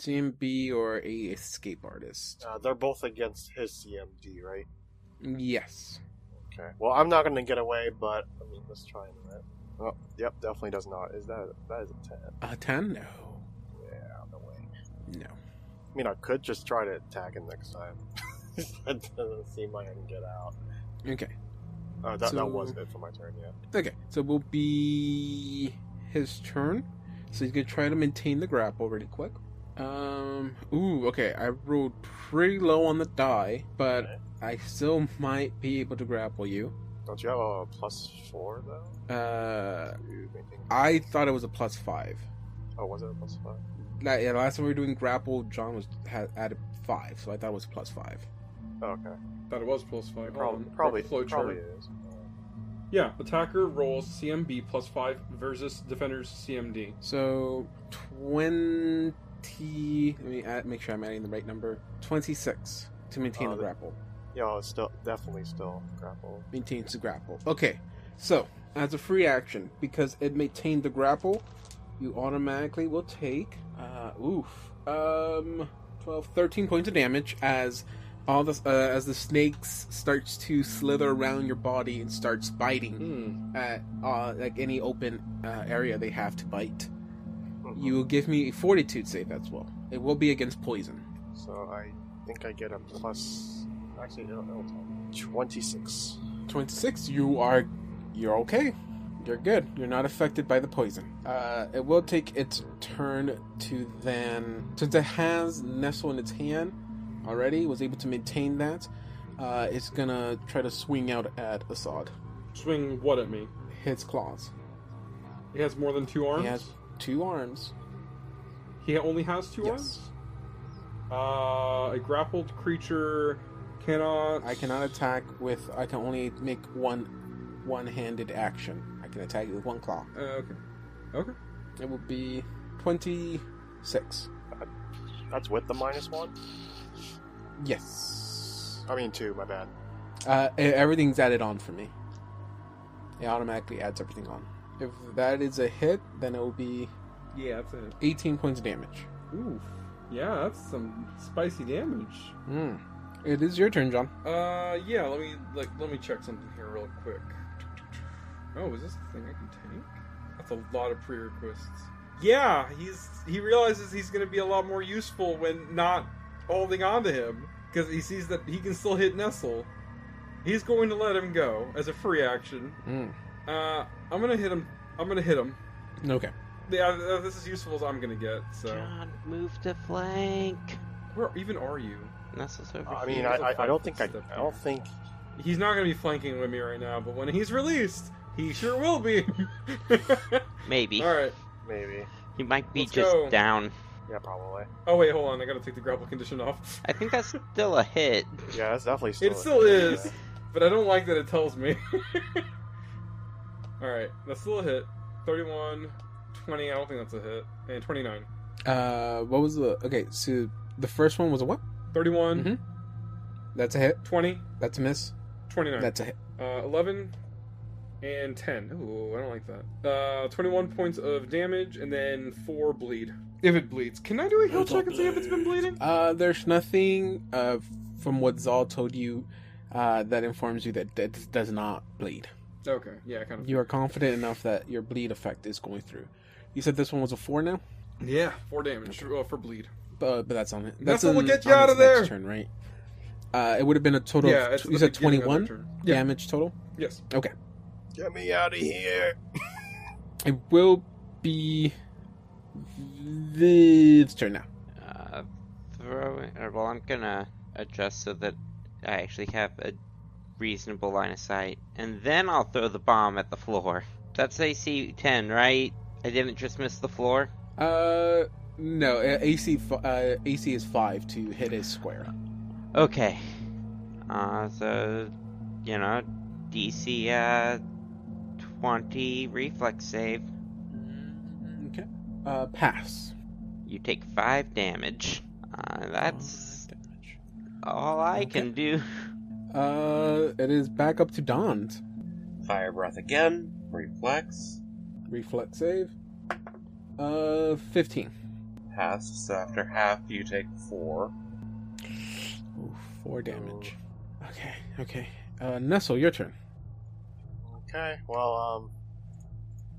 C M B or a escape artist. Uh, they're both against his C M D, right? Yes. Okay. Well, I'm not going to get away, but I mean, let's try and do it. Oh, yep, definitely does not. Is that that is a ten? A ten? No. Yeah, no way. No. I mean, I could just try to attack him next time. That doesn't seem like I can get out. Okay. Uh, that, so, that was it for my turn, yeah. Okay, so it will be his turn. So he's going to try to maintain the grapple really quick. Um, ooh, okay, I rolled pretty low on the die, but okay. I still might be able to grapple you. Don't you have a plus four, though? Uh, I thought it was a plus five. Oh, was it a plus five? Nah, yeah, last time we were doing grapple, John was had added five, so I thought it was plus five. Okay. Thought it was plus five. It probably, oh, probably, flow probably is. Yeah, attacker rolls C M B plus five versus defender's C M D. So twenty. Let me add, make sure I'm adding the right number. Twenty-six to maintain uh, the grapple. Yeah, it's still definitely still grapple. Maintains the grapple. Okay, so as a free action, because it maintained the grapple, you automatically will take uh, oof, um, twelve, thirteen points of damage as. All this, uh, as the snakes starts to slither around your body and starts biting mm. at uh, like any open uh, area they have to bite. Mm-hmm. You will give me a fortitude save as well. It will be against poison. So I think I get a plus. Actually, no, no, twenty-six. Twenty-six. You are, you're okay. You're good. You're not affected by the poison. Uh, it will take its turn to then, since it has Nestle in its hand. Already was able to maintain that. Uh, it's gonna try to swing out at Asad. Swing what at me? His claws. He has more than two arms? He has two arms. He only has two yes. arms? Uh, a grappled creature cannot... I cannot attack with... I can only make one one-handed action. I can attack you with one claw. Uh, okay. Okay. It will be twenty-six. Uh, that's with the minus one? Yes. I mean two, my bad. Uh, everything's added on for me. It automatically adds everything on. If that is a hit, then it will be... Yeah, that's a hit. eighteen points of damage. Oof. Yeah, that's some spicy damage. Mm. It is your turn, John. Uh, yeah, let me like let me check something here real quick. Oh, is this a thing I can take? That's a lot of prerequisites. Yeah, he's he realizes he's going to be a lot more useful when not... holding on to him, because he sees that he can still hit Nestle. He's going to let him go as a free action. Mm. Uh, I'm gonna hit him. I'm gonna hit him. Okay. Yeah, this is useful as I'm gonna get. So. John, move to flank. Where even are you? Nestle's over. Uh, I mean, I, I, I don't think I. I don't think he's not gonna be flanking with me right now. But when he's released, he sure will be. Maybe. All right. Maybe. He might be Let's just go. Down. Yeah, probably. Oh wait, hold on. I gotta take the grapple condition off. I think that's still a hit. Yeah, that's definitely still. It a still hit. Is, yeah. But I don't like that it tells me. All right, that's still a hit. Thirty-one, twenty. I don't think that's a hit. And twenty-nine. Uh, what was the? Okay, so the first one was a what? Thirty-one. Mm-hmm. That's a hit. twenty. That's a miss. twenty-nine. That's a hit. Uh, eleven and ten. Ooh, I don't like that. Uh, twenty-one points of damage and then four bleed. If it bleeds. Can I do a heal check and see if it's been bleeding? Uh, there's nothing uh, from what Zal told you uh, that informs you that it does not bleed. Okay, yeah, kind of. You are confident enough that your bleed effect is going through. You said this one was a four now? Yeah, four damage okay. uh, for bleed. Uh, but that's on it. That's, that's what will get you out of there. Next turn, right? Uh, it would have been a total yeah, of, you said twenty-one yeah. damage total? Yes. Okay. Get me out of here. It will be Viv's turn now. Uh, throw it, well, I'm going to adjust so that I actually have a reasonable line of sight. And then I'll throw the bomb at the floor. That's A C ten, right? I didn't just miss the floor? Uh, no. A C, uh, A C is five to hit a square. Okay, uh, so, you know, D C, uh, twenty reflex save. Okay, uh, pass. You take five damage. Uh, that's all, damage. all I okay. can do. Uh, it is back up to Don's. Fire breath again, reflex. Reflex save. Uh, fifteen. Pass, so after half you take four. Four damage. Okay, okay. Uh, Nestle, your turn. Okay, well, um...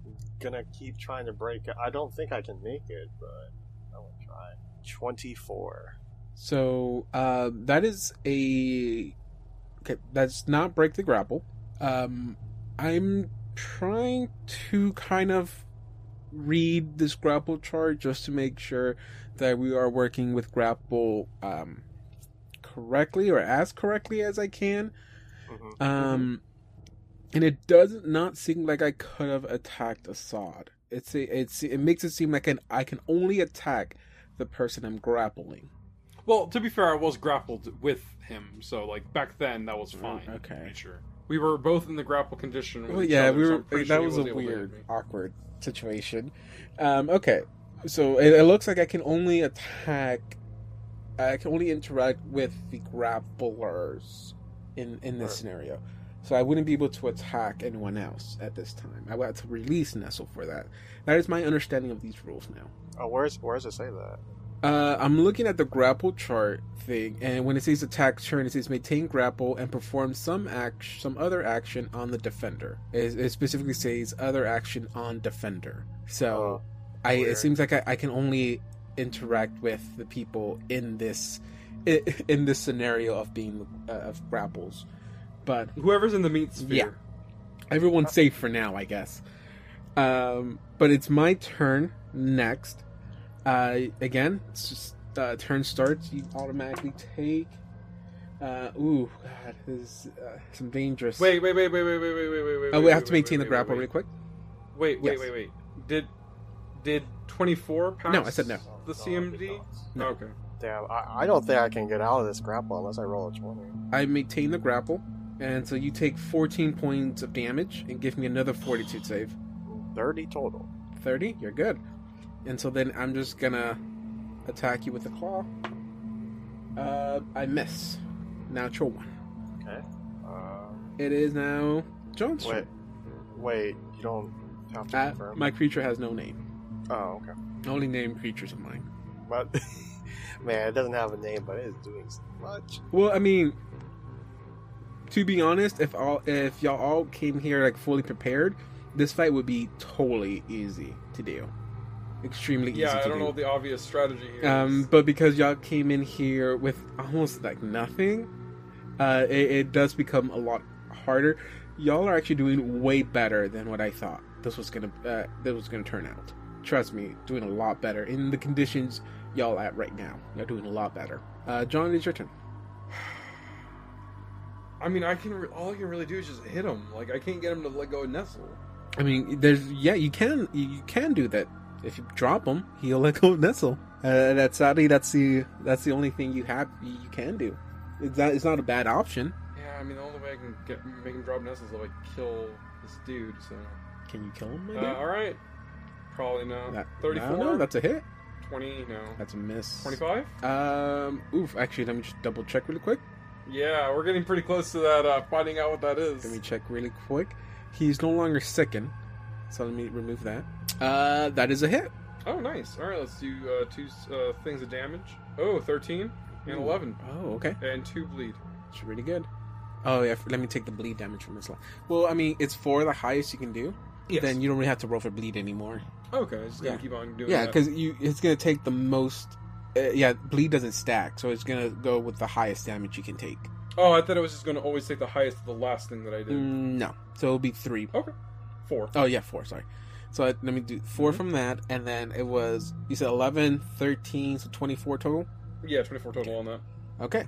I'm gonna keep trying to break it. I don't think I can make it, but I will try. twenty-four. So, uh, that is a... Okay, that's not break the grapple. Um, I'm trying to kind of read this grapple chart just to make sure that we are working with grapple, um... correctly or as correctly as I can. Mm-hmm. Um, and it does not seem like I could have attacked Asad. It's a, it's it makes it seem like an, I can only attack the person I'm grappling. Well, to be fair, I was grappled with him, so like back then that was fine. Oh, okay. Sure. We were both in the grapple condition with well, each yeah, other, we were so that was, was a weird awkward situation. Um, okay. So it, it looks like I can only attack I can only interact with the grapplers in, in this right. scenario. So I wouldn't be able to attack anyone else at this time. I would have to release Nestle for that. That is my understanding of these rules now. Oh, where's, where does it say that? Uh, I'm looking at the grapple chart thing, and when it says attack turn, it says maintain grapple and perform some act, some other action on the defender. It, it specifically says other action on defender. So oh, I, it seems like I, I can only... interact with the people in this in this scenario of being uh, of grapples, but whoever's in the meat sphere, yeah, everyone's safe for now, I guess. Um, but it's my turn next. Uh, again, it's just, uh, turn starts. You automatically take. Uh, ooh, God, this is uh, some dangerous. Wait, wait, wait, wait, wait, wait, wait, wait, wait. Oh, we wait, have to maintain wait, the wait, grapple wait, really quick. Wait, wait, yes. wait, wait. Did did twenty-four pass? No, I said no. The C M D? No. Okay. Damn, I, I don't think I can get out of this grapple unless I roll a twenty. I maintain the grapple, and so you take fourteen points of damage and give me another fortitude save. thirty total. thirty? You're good. And so then I'm just gonna attack you with the claw. Uh, I miss. Natural one. Okay. Uh, it is now John's turn. Wait, you don't have to uh, confirm? My creature has no name. Oh, okay. Only named creatures of mine. But, man, it doesn't have a name, but it is doing so much. Well, I mean, to be honest, if all if y'all all came here like fully prepared, this fight would be totally easy to do. Extremely yeah, easy. Yeah, I don't do. know the obvious strategy here. Um, but because y'all came in here with almost like nothing, uh, it, it does become a lot harder. Y'all are actually doing way better than what I thought this was gonna uh, this was gonna turn out. Trust me, doing a lot better in the conditions y'all at right now. You're doing a lot better. Uh, John, it's your turn. I mean, I can. Re- all I can really do is just hit him. Like I can't get him to let go of Nestle. I mean, there's yeah, you can you can do that. if you drop him, he'll let go of Nestle. Uh, and that's sadly, that's the that's the only thing you have you can do. It's not, it's not a bad option. Yeah, I mean, the only way I can get I can drop Nestle is if I kill this dude. So can you kill him? Maybe? Uh, all right, probably not. That, Thirty-four. No, that's a hit. Twenty. No, that's a miss. Twenty-five. Um. Oof. Actually, let me just double check really quick. Yeah, we're getting pretty close to that. Uh, finding out what that is. Let me check really quick. He's no longer sickened, so let me remove that. Uh, that is a hit. Oh, nice. All right, let's do uh, two uh, things of damage. Oh, thirteen and Ooh. eleven. Oh, okay. And two bleed. That's really good. Oh, yeah. Let me take the bleed damage from this line. Well, I mean, it's four, the highest you can do. Yes. Then you don't really have to roll for bleed anymore. Okay, it's just yeah. gonna keep on doing. Yeah, because you, it's gonna take the most. Uh, yeah, bleed doesn't stack, so it's gonna go with the highest damage you can take. Oh, I thought it was just going to always take the highest of the last thing that I did. Mm, no. So it'll be three. Okay. Four. Oh, yeah, four. Sorry. So I, let me do four mm-hmm. from that. And then it was, you said eleven, thirteen, so twenty-four total? Yeah, twenty-four total on that. Okay.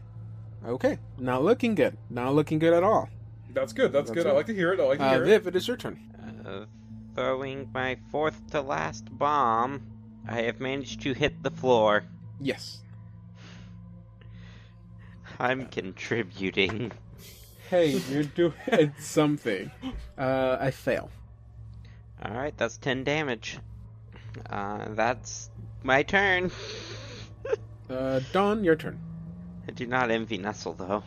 Okay. Not looking good. Not looking good at all. That's good. That's, That's good. Right. I like to hear it. I like to hear uh, it. Viv, it is your turn. Uh, throwing my fourth to last bomb, I have managed to hit the floor. Yes. I'm contributing. Hey, you're doing something. Uh, I fail. Alright, that's ten damage. Uh, that's my turn. uh, Don, your turn. I do not envy Nestle, though.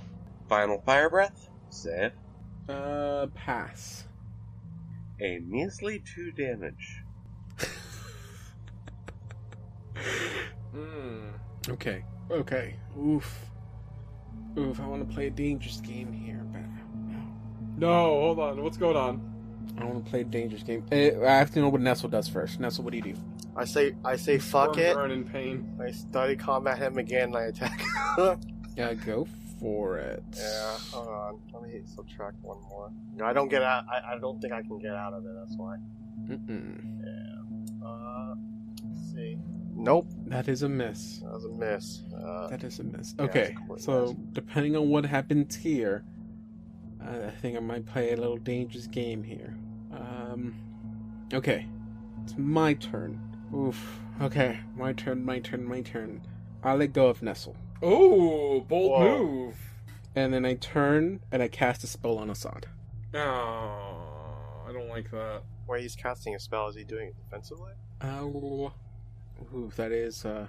Final fire breath. Save. Uh, pass. A measly two damage. mm. Okay. Okay. Oof. Oof, I want to play a dangerous game here, but no. No, hold on. What's going on? I want to play a dangerous game. I have to know what Nestle does first. Nestle, what do you do? I say, I say, fuck Form it. Burn in pain. I study combat him again, and I attack. Yeah, go for it. Yeah, hold on. Let me subtract one more. No, I don't get out. I, I don't think I can get out of it. That's why. Mm-mm. Yeah. Uh, let's see. Nope. That is a miss. That was a miss. Uh, that is a miss. Okay, yeah, so depending on what happens here, I think I might play a little dangerous game here. Um, okay, it's my turn. Oof. Okay, my turn, my turn, my turn. I let go of Nestle. Oh, bold Whoa. move. And then I turn and I cast a spell on Asad. Oh, I don't like that. Why he's casting a spell? Is he doing it defensively? Oh. Ooh, that is, uh,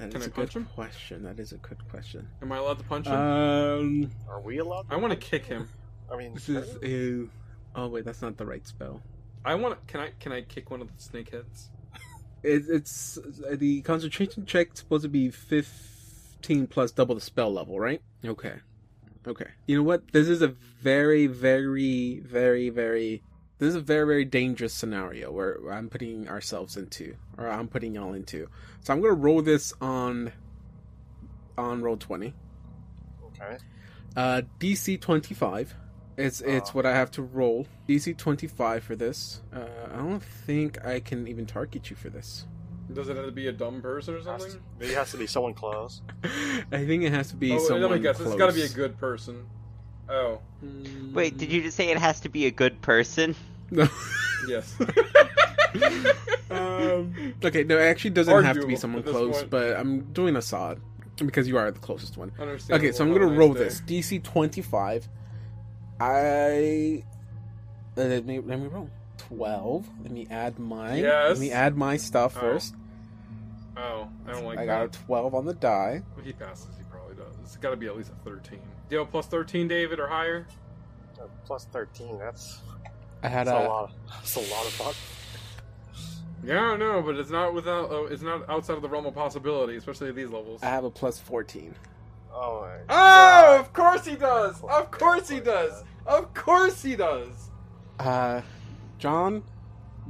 that Can is I a punch good him? question. That is a good question. Am I allowed to punch him? Um, Are we allowed to I want to kick him. I mean, this is a... Oh, wait, that's not the right spell. I want Can I Can I kick one of the snake heads? it, it's... The concentration check supposed to be fifteen plus double the spell level, right? Okay. Okay. You know what? This is a very, very, very, very... This is a very, very dangerous scenario where I'm putting ourselves into, or I'm putting y'all into. So I'm going to roll this on on roll twenty. Okay. Uh, D C twenty-five. It's, it's oh. what I have to roll. D C twenty-five for this. Uh, I don't think I can even target you for this. Does it have to be a dumb person or something? It has to, it has to be someone close. I think it has to be oh, someone wait, guess. close. It's got to be a good person. Oh. Wait, did you just say it has to be a good person? No. Yes. um, okay, no, it actually doesn't Arguable have to be someone close, point. But I'm doing Asad because you are the closest one. Okay, so I'm going to roll nice this. D C twenty-five. I... Let me, let me roll. twelve. Let me add my... Yes. Let me add my stuff oh. first. Oh, I don't like I that. I got a twelve on the die. Well, he passes, he probably does. It's got to be at least a thirteen. Do you have plus thirteen, David, or higher? Uh, plus thirteen, that's... I had that's a... a lot. That's a lot of fun. Yeah, I know, but it's not without. Uh, it's not outside of the realm of possibility, especially at these levels. I have a plus fourteen. Oh, my God. Oh, of course he does! Of course he does! Of course he does! Uh, John?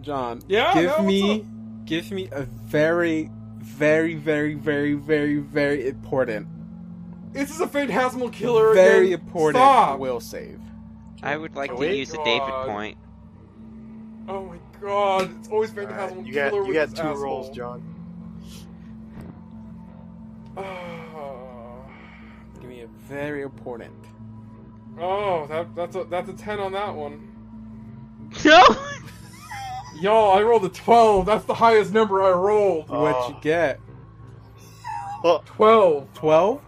John, yeah, give no, me... Give me a very... Very, very, very, very, very important. This is a Phantasmal Killer again. Very important Stop. will save. I would like oh to use god. a David point. Oh my god, it's always Phantasmal right, you Killer got, you with got two asshole. rolls, John. Oh. Give me a very important. Oh, that, that's, a, that's a ten on that one. No! Yo, I rolled a twelve. That's the highest number I rolled. Oh. What'd you get? twelve. twelve?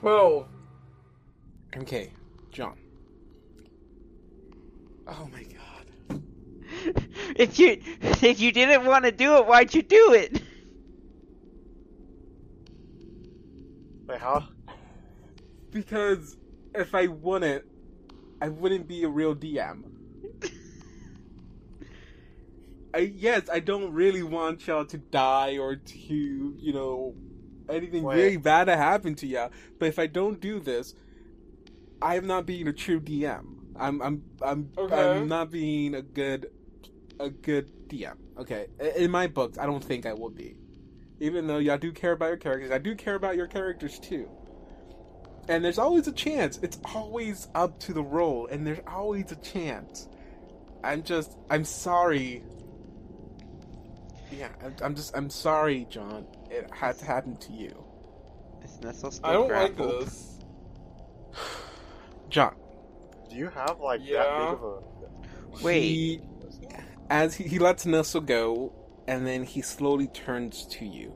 twelve. Okay, John. Oh my god. If you if you didn't want to do it, why'd you do it? Wait, huh? Because if I won it, I wouldn't be a real D M. I, yes, I don't really want y'all to die or to, you know, anything Wait. really bad to happen to y'all. But if I don't do this, I am not being a true D M. I'm, I'm, I'm, okay. I'm not being a good, a good D M. Okay, in my books, I don't think I will be. Even though y'all do care about your characters, I do care about your characters too. And there's always a chance. It's always up to the role, and there's always a chance. I'm just, I'm sorry. Yeah, I'm, I'm just, I'm sorry, John. It had to happen to you. It's not so I don't grappled. like this. John. Do you have, like, yeah. that big of a... Wait. He, as he, he lets Nestle go, and then he slowly turns to you.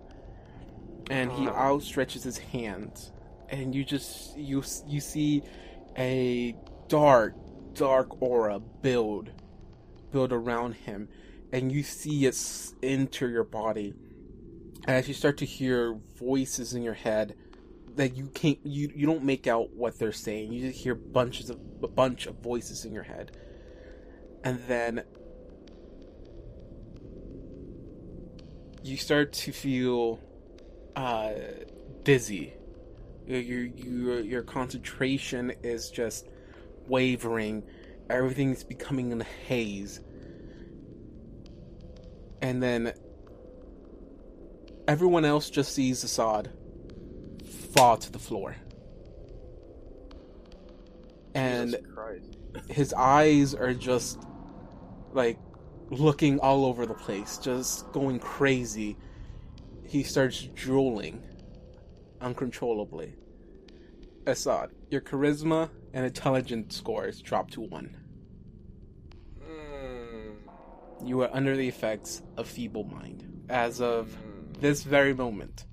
And he oh. outstretches his hands. And you just, you you see a dark, dark aura build, build around him. And you see it enter your body. And as you start to hear voices in your head that you can't, you, you don't make out what they're saying. You just hear bunches of, a bunch of voices in your head. And then you start to feel uh, dizzy. Your, your, your concentration is just wavering. Everything's becoming in a haze. And then everyone else just sees Asad fall to the floor. And his eyes are just like looking all over the place, just going crazy. He starts drooling uncontrollably. Asad, your charisma and intelligence scores drop to one. Mm. You are under the effects of Feeble Mind. As of mm. this very moment,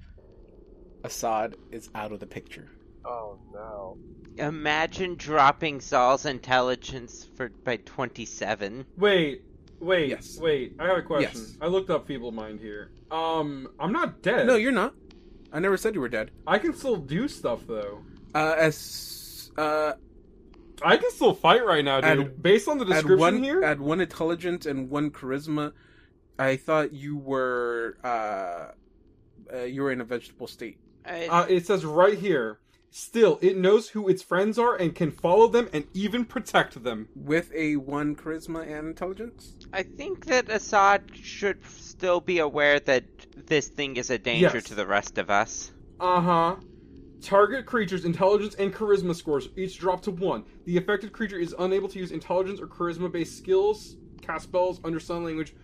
Asad is out of the picture. Oh no. Imagine dropping Zal's intelligence for by twenty-seven. Wait, wait, yes. wait. I have a question. Yes. I looked up Feeble Mind here. Um, I'm not dead. No, you're not. I never said you were dead. I can still do stuff, though. Uh, as, uh... I can still fight right now, dude. Add, Based on the description one, here... Add one intelligence and one charisma. I thought you were, uh... uh you were in a vegetable state. I... Uh, it says right here, still, it knows who its friends are and can follow them and even protect them. With a one charisma and intelligence? I think that Asad should still be aware that this thing is a danger yes. to the rest of us. Uh-huh. Target creature's intelligence and charisma scores each drop to one. The affected creature is unable to use intelligence or charisma-based skills, cast spells, understand language,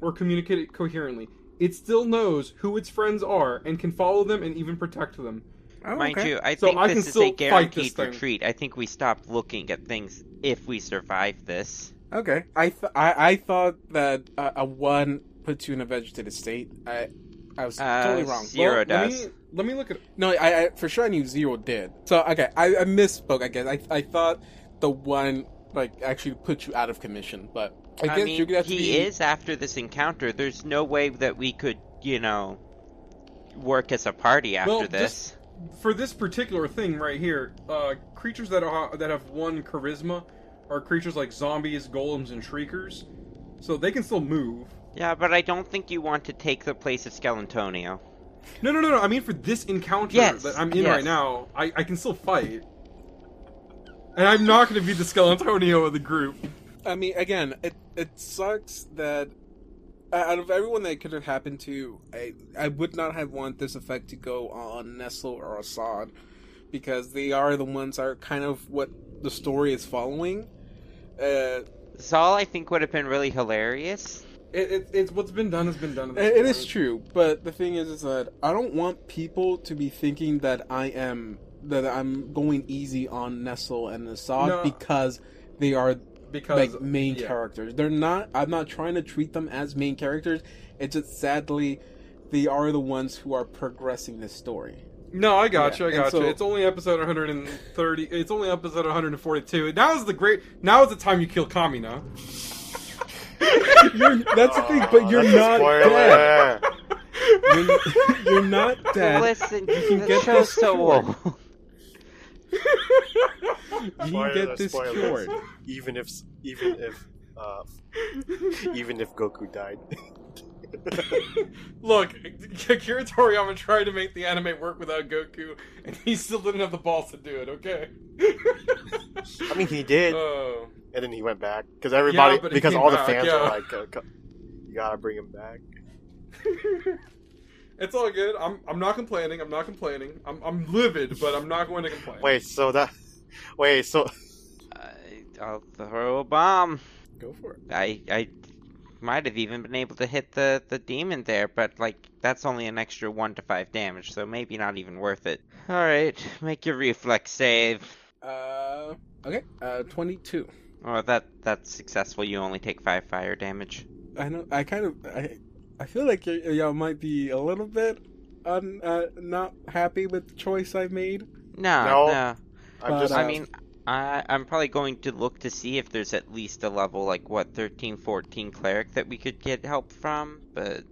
or communicate it coherently. It still knows who its friends are and can follow them and even protect them. Oh, Mind okay. you, I so think I this is a guaranteed retreat. I think we stop looking at things if we survive this. Okay. I th- I, I thought that uh, a one... puts you in a vegetative state. I, I was uh, totally wrong. Zero well, does. Let me, let me look at. No, I, I for sure I knew zero did. So okay, I, I misspoke. I guess I, I thought the one like actually put you out of commission, but I, I guess mean, you're gonna have he to be... is after this encounter. There's no way that we could, you know, work as a party after well, this. Just for this particular thing right here, uh, creatures that are that have one charisma are creatures like zombies, golems, and shriekers, so they can still move. Yeah, but I don't think you want to take the place of Skelentonio. No, no, no, no. I mean for this encounter yes. that I'm in yes. right now, I, I can still fight. And I'm not going to be the Skelentonio of the group. I mean, again, it it sucks that out of everyone that could have happened to, I, I would not have wanted this effect to go on Nestle or Asad, because they are the ones that are kind of what the story is following. Uh, Zal, I think, would have been really hilarious. It, it, it's what's been done has been done. It, it is true, but the thing is, is that I don't want people to be thinking that I am that I'm going easy on Nestle and Asad no. because they are because like main yeah. characters. They're not. I'm not trying to treat them as main characters. It's just sadly, they are the ones who are progressing this story. No, I got yeah. you. I got so, you. It's only episode one hundred thirty. It's only episode one hundred forty-two. Now is the great. Now is the time you kill Kamina. You're, that's oh, the thing, but you're not dead. You're, you're not dead. Listen, you can get this so old. You can get this cured, even if, even if, uh, even if Goku died. Look, Akira Toriyama tried to make the anime work without Goku, and he still didn't have the balls to do it, okay? I mean, he did. Uh, and then he went back. Because everybody, yeah, because all back, the fans yeah. are like, uh, you gotta bring him back. It's all good. I'm I'm not complaining. I'm not complaining. I'm I'm livid, but I'm not going to complain. Wait, so that... Wait, so... I, I'll throw a bomb. Go for it. I... I... might have even been able to hit the, the demon there, but, like, that's only an extra one to five damage, so maybe not even worth it. Alright, make your reflex save. Uh, okay, uh, twenty-two. Oh, that that's successful. You only take five fire damage. I know, I kind of, I I feel like y- y'all might be a little bit un, uh, not happy with the choice I've made. No, no. no. I'm but, just I mean... I, I'm probably going to look to see if there's at least a level, like, what, thirteen, fourteen cleric that we could get help from, but...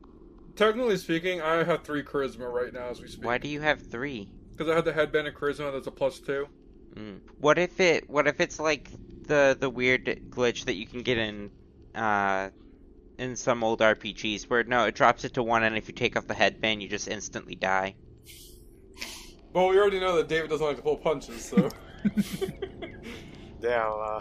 Technically speaking, I have three charisma right now as we speak. Why do you have three? Because I have the headband of charisma that's a plus two. Mm. What if it, what if it's, like, the, the weird glitch that you can get in, uh, in some old R P Gs where, no, it drops it to one, and if you take off the headband, you just instantly die? Well, we already know that David doesn't like to pull punches, so... Damn, uh,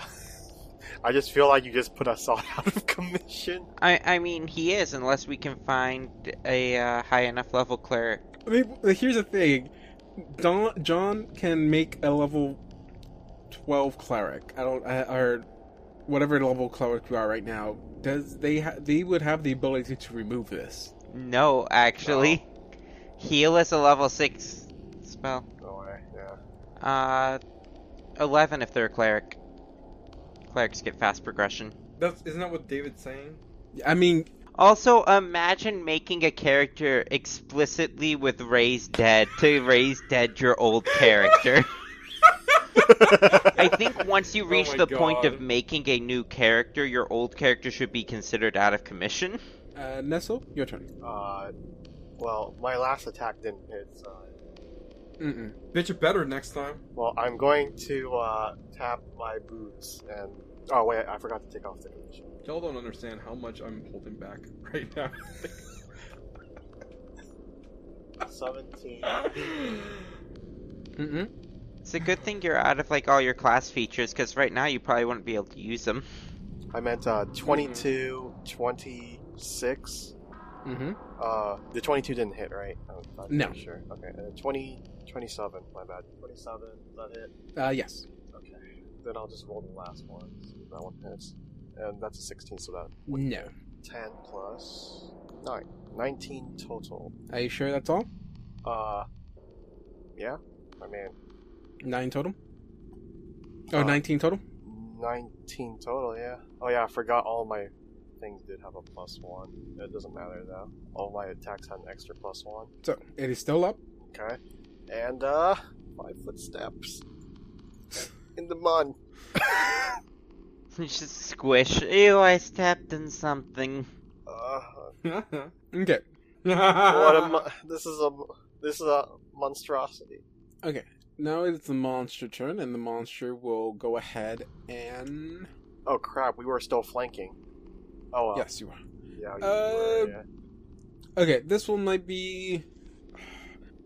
I just feel like you just put us all out of commission. I, I mean, he is, unless we can find a uh, high enough level cleric. I mean, here's the thing. Don, John can make a level twelve cleric. I don't, I, or whatever level cleric you are right now. Does they ha- they would have the ability to remove this? No, actually, oh. Heal is a level six spell. Oh, yeah. Uh. eleven if they're a cleric. Clerics get fast progression. That's, isn't that what David's saying? I mean... Also, imagine making a character explicitly with raise dead to raise dead your old character. I think once you reach oh the God. point of making a new character, your old character should be considered out of commission. Uh, Nestle, your turn. Uh, well, my last attack didn't hit, so... Mm-mm. Bitch, it better next time. Well, I'm going to uh, tap my boots and... Oh, wait, I forgot to take off the condition. Y'all don't understand how much I'm holding back right now. seventeen. Mm-mm. It's a good thing you're out of, like, all your class features, because right now you probably wouldn't be able to use them. I meant uh, twenty-two, mm-hmm. twenty-six... Mm-hmm. Uh, the twenty-two didn't hit, right? I'm not no. Sure. Okay. Uh, twenty, twenty-seven. My bad. twenty-seven. Does that hit? Uh, yes. Okay. Then I'll just roll the last one. That one hits, and that's a sixteen. So that no. Ten plus nine. Nineteen total. Are you sure that's all? Uh, yeah. I mean, nine total. Oh, uh, nineteen total. Nineteen total. Yeah. Oh yeah. I forgot all my. Things did have a plus one. It doesn't matter though. All my attacks had an extra plus one. So it is still up. Okay. And uh, five footsteps in the mud. Just squish. Ew! I stepped in something. Uh, okay. What a mo- this is a this is a monstrosity. Okay. Now it's the monster turn, and the monster will go ahead and. Oh crap! We were still flanking. Oh, uh, yes, you are. Yeah, you uh, were, yeah. Okay, this one might be...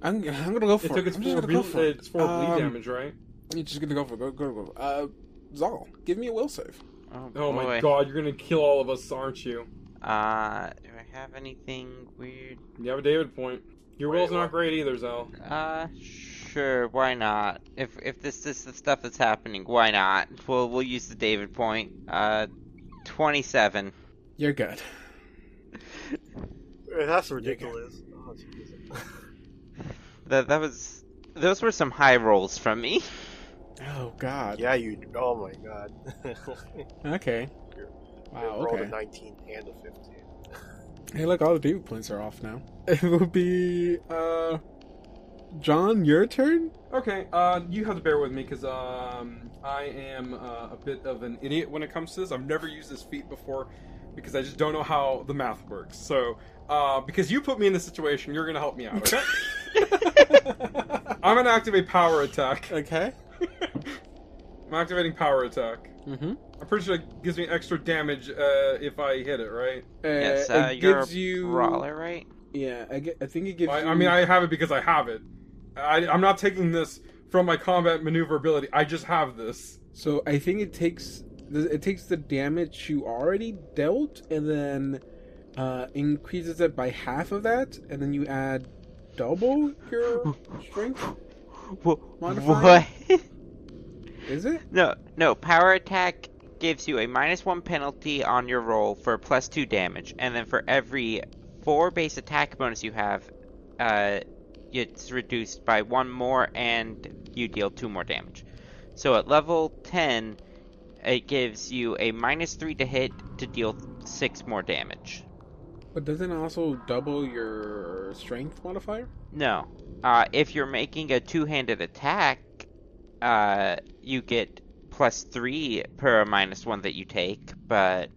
I'm, I'm going to go for it. It's, it. Four, re- go for it. It's four bleed um, damage, right? You're just going to go for it. Go, go, go. Uh, Zal, give me a will save. Oh, oh my god, you're going to kill all of us, aren't you? Uh, do I have anything weird? You have a David point. Your Wait, will's what? Not great either, Zal. Uh, sure, why not? If if this is the stuff that's happening, why not? We'll, we'll use the David point. Uh, twenty-seven. You're good. That's ridiculous. Oh, that that was those were some high rolls from me. Oh God. Yeah, you. Oh my God. Okay. You're, wow. You're okay. Rolled a nineteen and a fifteen. Hey, look, all the David points are off now. It will be, uh, John, your turn? Okay, uh, you have to bear with me, because, um, I am uh, a bit of an idiot when it comes to this. I've never used this feat before, because I just don't know how the math works. So, uh, because you put me in this situation, you're going to help me out, okay? I'm going to activate power attack. Okay. I'm activating power attack. Mm-hmm. I'm pretty sure it gives me extra damage uh, if I hit it, right? Uh, yes, uh, it you're gives a you... brawler, right? Yeah, I, get, I think it gives I, you... I mean, I have it because I have it. I, I'm not taking this from my combat maneuverability. I just have this. So I think it takes it takes the damage you already dealt and then uh, increases it by half of that, and then you add double your strength modifier? What? Is it? No, no. Power attack gives you a minus one penalty on your roll for plus two damage, and then for every four base attack bonus you have, uh, it's reduced by one more, and you deal two more damage. So at level ten, it gives you a minus three to hit to deal six more damage. But doesn't it also double your strength modifier? No. Uh, if you're making a two-handed attack, uh, you get plus three per minus one that you take, but,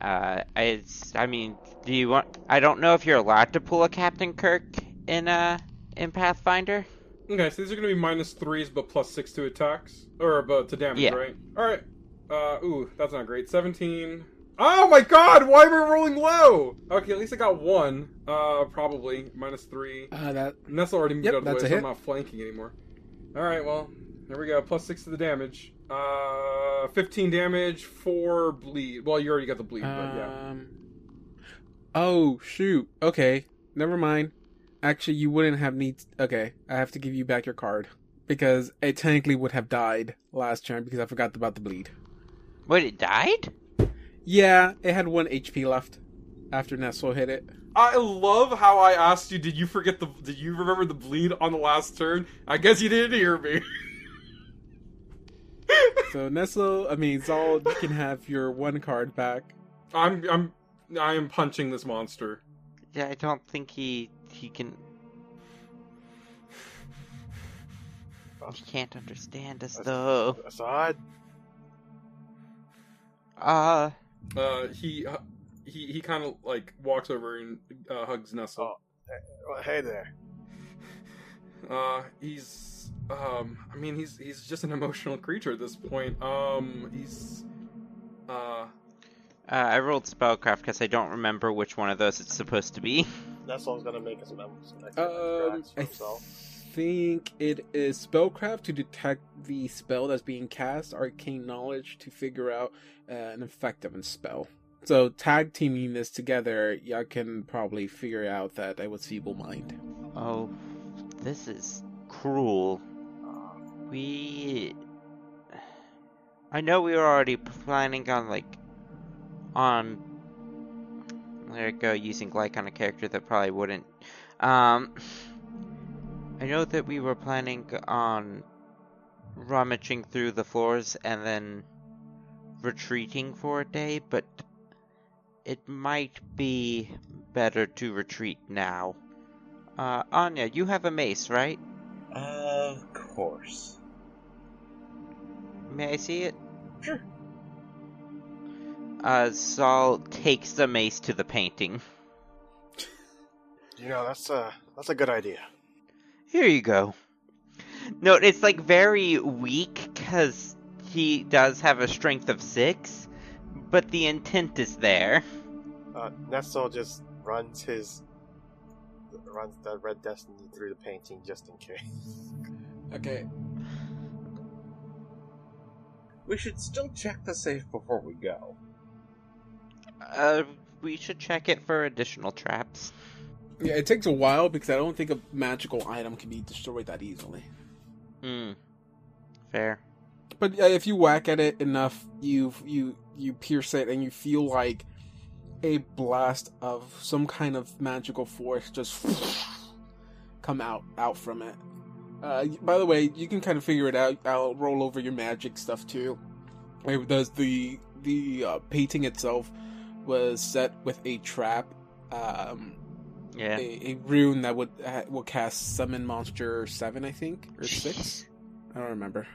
uh, it's, I mean, do you want, I don't know if you're allowed to pull a Captain Kirk in, uh, in Pathfinder. Okay, so these are gonna be minus threes, but plus six to attacks, or, but to damage, yeah. Right? Alright, uh, ooh, that's not great, seventeen, oh my god, why am I rolling low? Okay, at least I got one, uh, probably, minus three, uh, that... and that's already moved yep, out of the way, so hit. I'm not flanking anymore. Alright, well, there we go. Plus six to the damage. Uh, fifteen damage, four bleed. Well, you already got the bleed, um, but yeah. Oh, shoot. Okay, never mind. Actually, you wouldn't have need... Okay, I have to give you back your card. Because it technically would have died last turn because I forgot about the bleed. Wait, it died? Yeah, it had one H P left after Nestle hit it. I love how I asked you, did you forget the, did you remember the bleed on the last turn? I guess you didn't hear me. So Nestle, I mean Zal, you can have your one card back. I'm, I'm, I am punching this monster. Yeah, I don't think he, he can. He can't understand us though. Asad. Uh. Uh, he. Uh... He he kind of, like, walks over and uh, hugs Nestle. Oh, hey there. Uh, he's, um, I mean, he's he's just an emotional creature at this point. Um, he's, uh... uh I rolled Spellcraft because I don't remember which one of those it's supposed to be. Nestle's gonna make us memories. Um, I himself. think it is Spellcraft to detect the spell that's being cast, Arcane Knowledge to figure out uh, an effectiveness spell. So, tag teaming this together, y'all can probably figure out that I was Feeble Mind. Oh, this is cruel. We... I know we were already planning on, like, on... There we go, using Glyke on a character that probably wouldn't. Um, I know that we were planning on rummaging through the floors and then retreating for a day, but... It might be better to retreat now. Uh, Anya, you have a mace, right? Of course. May I see it? Sure. Uh, Zal takes the mace to the painting. You know, that's a, that's a good idea. Here you go. No, it's like very weak, because he does have a strength of six, but the intent is there. Uh, Nestle just runs his... runs the Red Destiny through the painting just in case. Okay. We should still check the safe before we go. Uh, we should check it for additional traps. Yeah, it takes a while because I don't think a magical item can be destroyed that easily. Hmm. Fair. But if you whack at it enough, you you you pierce it and you feel like a blast of some kind of magical force just come out, out from it. Uh, by the way, you can kind of figure it out. I'll roll over your magic stuff too. It does the the uh, painting itself was set with a trap, um, yeah, a, a rune that would uh, will cast Summon Monster seven, I think, or six. I don't remember.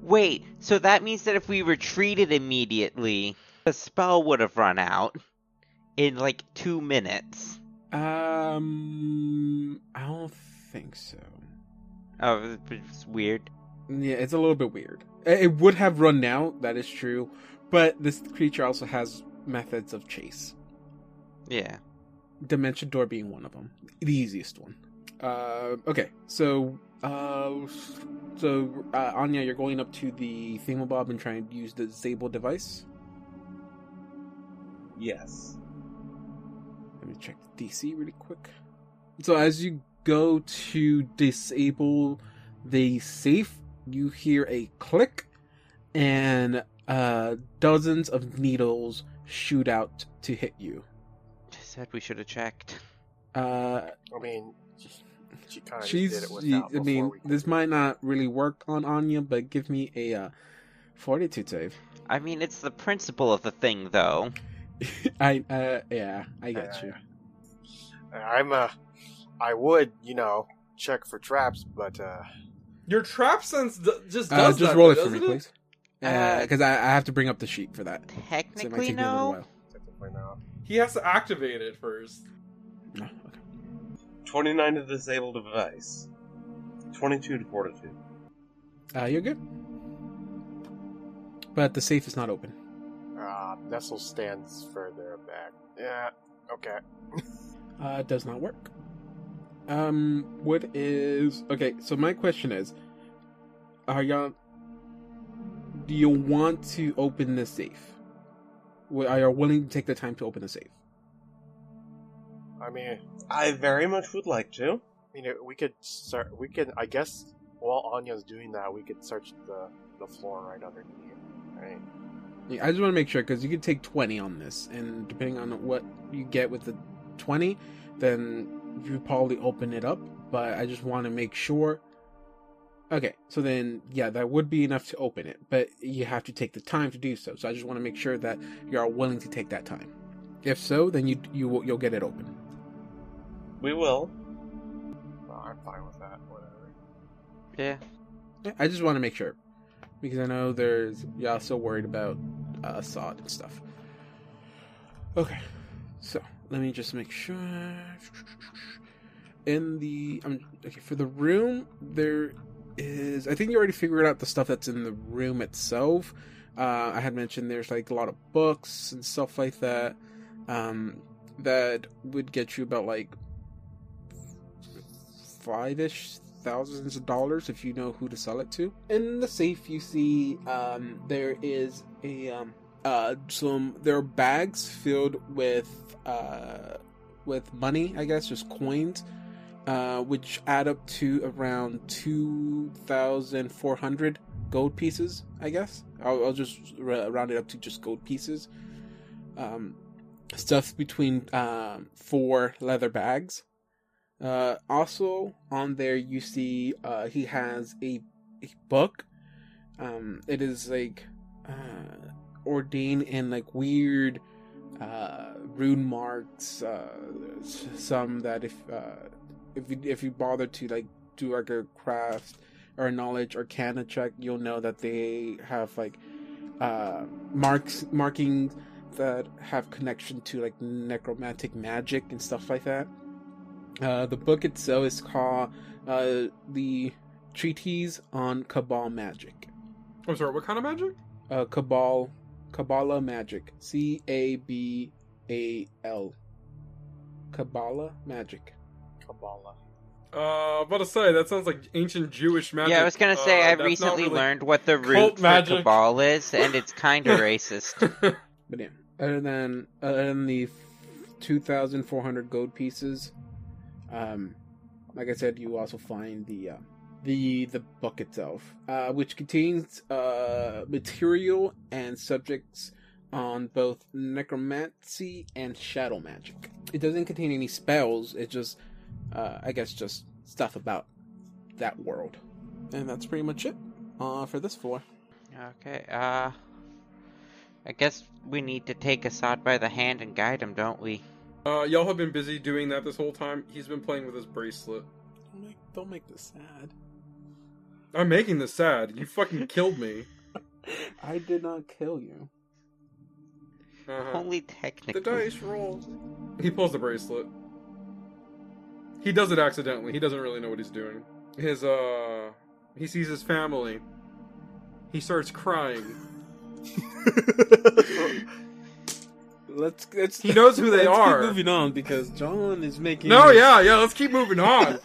Wait, so that means that if we retreated immediately, the spell would have run out in like two minutes. Um, I don't think so. Oh, it's weird. Yeah, it's a little bit weird. It would have run now, that is true, but this creature also has methods of chase. Yeah. Dimension Door being one of them. The easiest one. Uh, okay, so, uh, so, uh, Anya, you're going up to the thingamabob and trying to use the disable device? Yes. Let me check the D C really quick. So as you go to disable the safe, you hear a click, and uh, dozens of needles shoot out to hit you. She said we should have checked. Uh, I mean, she, she kind of did it without. I mean, this might not really work on Anya, but give me a uh, fortitude save. I mean, it's the principle of the thing, though. I uh, yeah, I get uh, you. I'm a. Uh... I would, you know, check for traps, but uh your trap sense d- just does uh, just that, roll it for me, it? please. Because uh, uh, I, I have to bring up the sheet for that. Technically, so no. Technically, no. He has to activate it first. Oh, okay. twenty-nine to disable device. twenty-two to fortitude. Uh, you're good. But the safe is not open. Ah, uh, Nestle stands further back. Yeah, okay. uh, it does not work. Um, what is... Okay, so my question is, are y'all... Do you want to open the safe? Are you willing to take the time to open the safe? I mean... I very much would like to. I mean, we could start... We can, I guess, while Anya's doing that, we could search the, the floor right underneath, right? Yeah, I just want to make sure, because you could take twenty on this, and depending on what you get with the twenty, then... you probably open it up, but I just want to make sure. Okay, so then, yeah, that would be enough to open it, but you have to take the time to do so. So I just want to make sure that you are willing to take that time. If so, then you you you'll get it open. We will. No, I'm fine with that. Whatever. Yeah. Yeah. I just want to make sure because I know there's y'all so worried about uh, Asad and stuff. Okay, so. Let me just make sure. In the um, okay for the room, there is. I think you already figured out the stuff that's in the room itself. Uh, I had mentioned there's like a lot of books and stuff like that. Um, that would get you about like five-ish thousands of dollars if you know who to sell it to. In the safe, you see um, there is a um, uh, some there are bags filled with. Uh, with money, I guess, just coins, uh, which add up to around two thousand four hundred gold pieces, I guess. I'll, I'll just round it up to just gold pieces. Um, stuff between um, four leather bags. Uh, also, on there, you see uh, he has a, a book. Um, it is, like, uh, ordained in, like, weird... Uh, rune marks, uh, some that if uh, if you if you bother to like do like a craft or a knowledge arcana check, you'll know that they have like uh, marks markings that have connection to like necromantic magic and stuff like that. Uh, the book itself is called uh, the Treatise on Kabbalah Magic. I'm sorry, what kind of magic? Uh, Kabbalah. Kabbalah Magic. C A B A L. Kabbalah Magic. Kabbalah. Uh, about to say, that sounds like ancient Jewish magic. Yeah, I was going to say, uh, I recently really learned what the root for Kabbalah is, and it's kind of racist. But yeah, other than, other than the two thousand four hundred gold pieces, um, like I said, you also find the... Uh, The the book itself, uh, which contains uh, material and subjects on both necromancy and shadow magic. It doesn't contain any spells. It just, uh, I guess, just stuff about that world. And that's pretty much it uh, for this floor. Okay, uh... I guess we need to take Asad by the hand and guide him, don't we? Uh, y'all have been busy doing that this whole time. He's been playing with his bracelet. Don't make, don't make this sad. I'm making this sad. You fucking killed me. I did not kill you. Uh-huh. Only technically. The dice rolled. He pulls the bracelet. He does it accidentally. He doesn't really know what he's doing. His, uh... He sees his family. He starts crying. let's, let's. He knows who they let's are. Keep moving on because John is making. No, yeah, yeah. Let's keep moving on.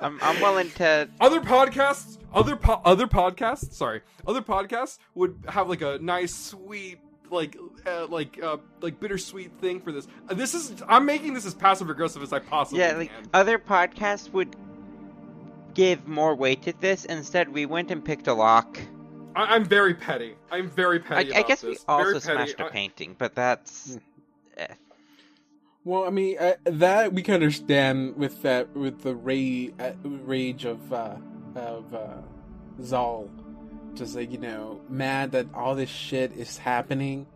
I'm, I'm willing to. Other podcasts, other po- other podcasts. Sorry, other podcasts would have like a nice, sweet, like, uh, like, uh, like bittersweet thing for this. This is. I'm making this as passive aggressive as I possibly can. Yeah, like can. Other podcasts would give more weight to this. Instead, we went and picked a lock. I'm very petty. I'm very petty. I, I guess this. we also very smashed petty. a painting, but that's. Mm. Eh. Well, I mean uh, that we can understand with that with the rage, uh, rage of uh, of uh, Zal, just like you know, mad that all this shit is happening.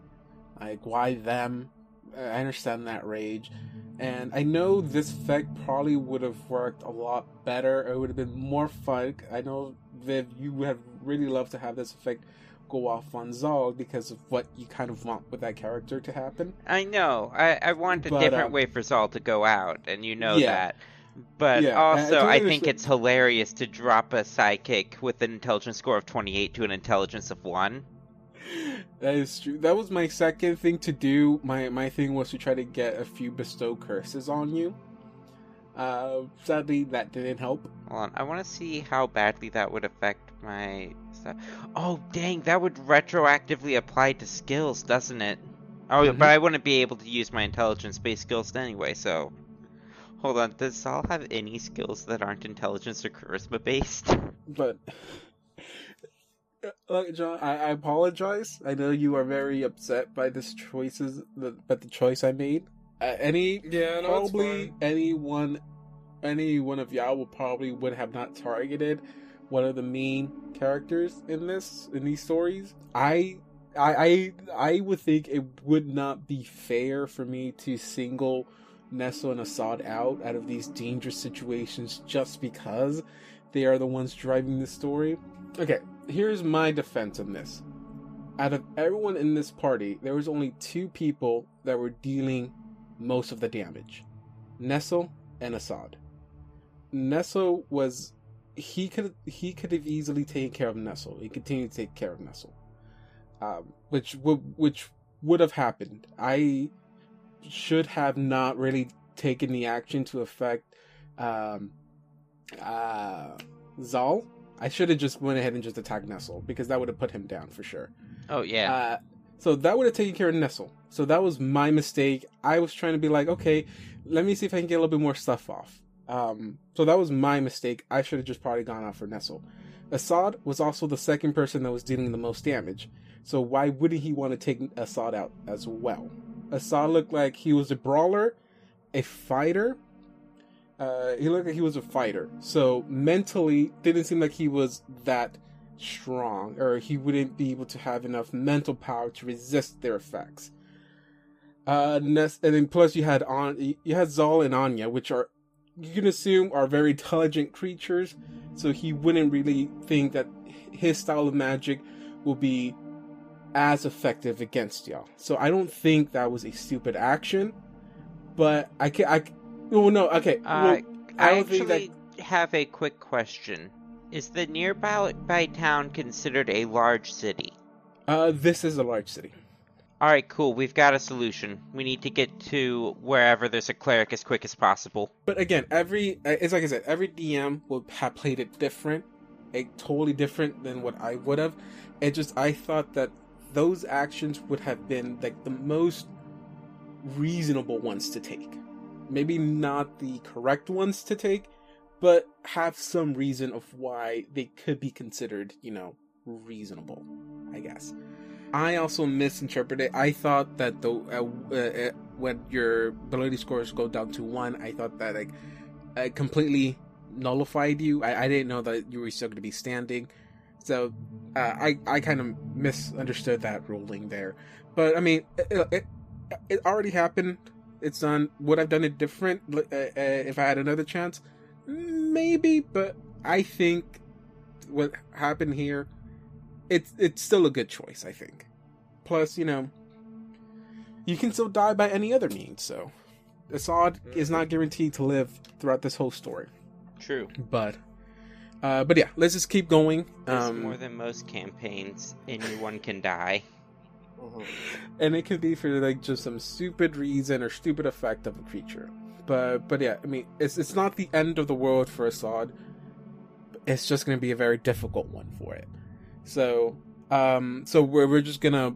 Like why them? I understand that rage, and I know this effect probably would have worked a lot better. It would have been more fun. I know. Viv, you would have really loved to have this effect go off on Zal because of what you kind of want with that character to happen. I know. I, I want a but, different um, way for Zal to go out, and you know yeah. that. But yeah. also, I, I think it's hilarious to drop a psychic with an intelligence score of twenty-eight to an intelligence of one. That is true. That was my second thing to do. My, my thing was to try to get a few bestow curses on you. Uh, sadly, that didn't help. Hold on, I want to see how badly that would affect my stuff. Oh, dang, that would retroactively apply to skills, doesn't it? Oh, mm-hmm. But I wouldn't be able to use my intelligence-based skills anyway, so... Hold on, does Zal have any skills that aren't intelligence or charisma-based? But... Look, John, I, I apologize. I know you are very upset by this choices, but the choice I made... Uh, any yeah, no, probably anyone, any one of y'all would probably would have not targeted one of the main characters in this in these stories. I, I, I, I would think it would not be fair for me to single Nestle and Asad out out of these dangerous situations just because they are the ones driving the story. Okay, here's my defense on this. Out of everyone in this party, there was only two people that were dealing most of the damage. Nestle and Asad. Nestle was he could he could have easily taken care of Nestle. He continued to take care of Nestle. Um, which would which would have happened. I should have not really taken the action to affect um uh Zal. I should have just went ahead and just attacked Nestle because that would have put him down for sure. Oh yeah. Uh So that would have taken care of Nestle. So that was my mistake. I was trying to be like, okay, let me see if I can get a little bit more stuff off. Um, so that was my mistake. I should have just probably gone out for Nestle. Asad was also the second person that was dealing the most damage. So why wouldn't he want to take Asad out as well? Asad looked like he was a brawler, a fighter. Uh, he looked like he was a fighter. So mentally, didn't seem like he was that... strong, or he wouldn't be able to have enough mental power to resist their effects. Uh, and then plus you had on you had Zal and Anya, which are you can assume are very intelligent creatures, so he wouldn't really think that his style of magic will be as effective against y'all. So I don't think that was a stupid action, but I can I well no okay. Uh, well, I, I actually think that... have a quick question. Is the nearby town considered a large city? Uh, this is a large city. Alright, cool. We've got a solution. We need to get to wherever there's a cleric as quick as possible. But again, every... It's like I said, every D M would have played it different. It, totally different than what I would have. It just... I thought that those actions would have been, like, the most reasonable ones to take. Maybe not the correct ones to take, but have some reason of why they could be considered, you know, reasonable, I guess. I also misinterpreted. I thought that the uh, uh, when your ability scores go down to one, I thought that like, I completely nullified you. I, I didn't know that you were still going to be standing. So uh, I, I kind of misunderstood that ruling there. But, I mean, it, it, it already happened. It's done. Would I have done it different uh, uh, if I had another chance? Maybe, but I think what happened here, it's it's still a good choice, I think. Plus, you know, you can still die by any other means, so Asad mm-hmm. is not guaranteed to live throughout this whole story. True. But, uh, but yeah, let's just keep going. Um, more than most campaigns, anyone can die. And it could be for, like, just some stupid reason or stupid effect of a creature. But, but yeah, I mean, it's it's not the end of the world for Asad. It's just going to be a very difficult one for it. So, um, so we're we're just going to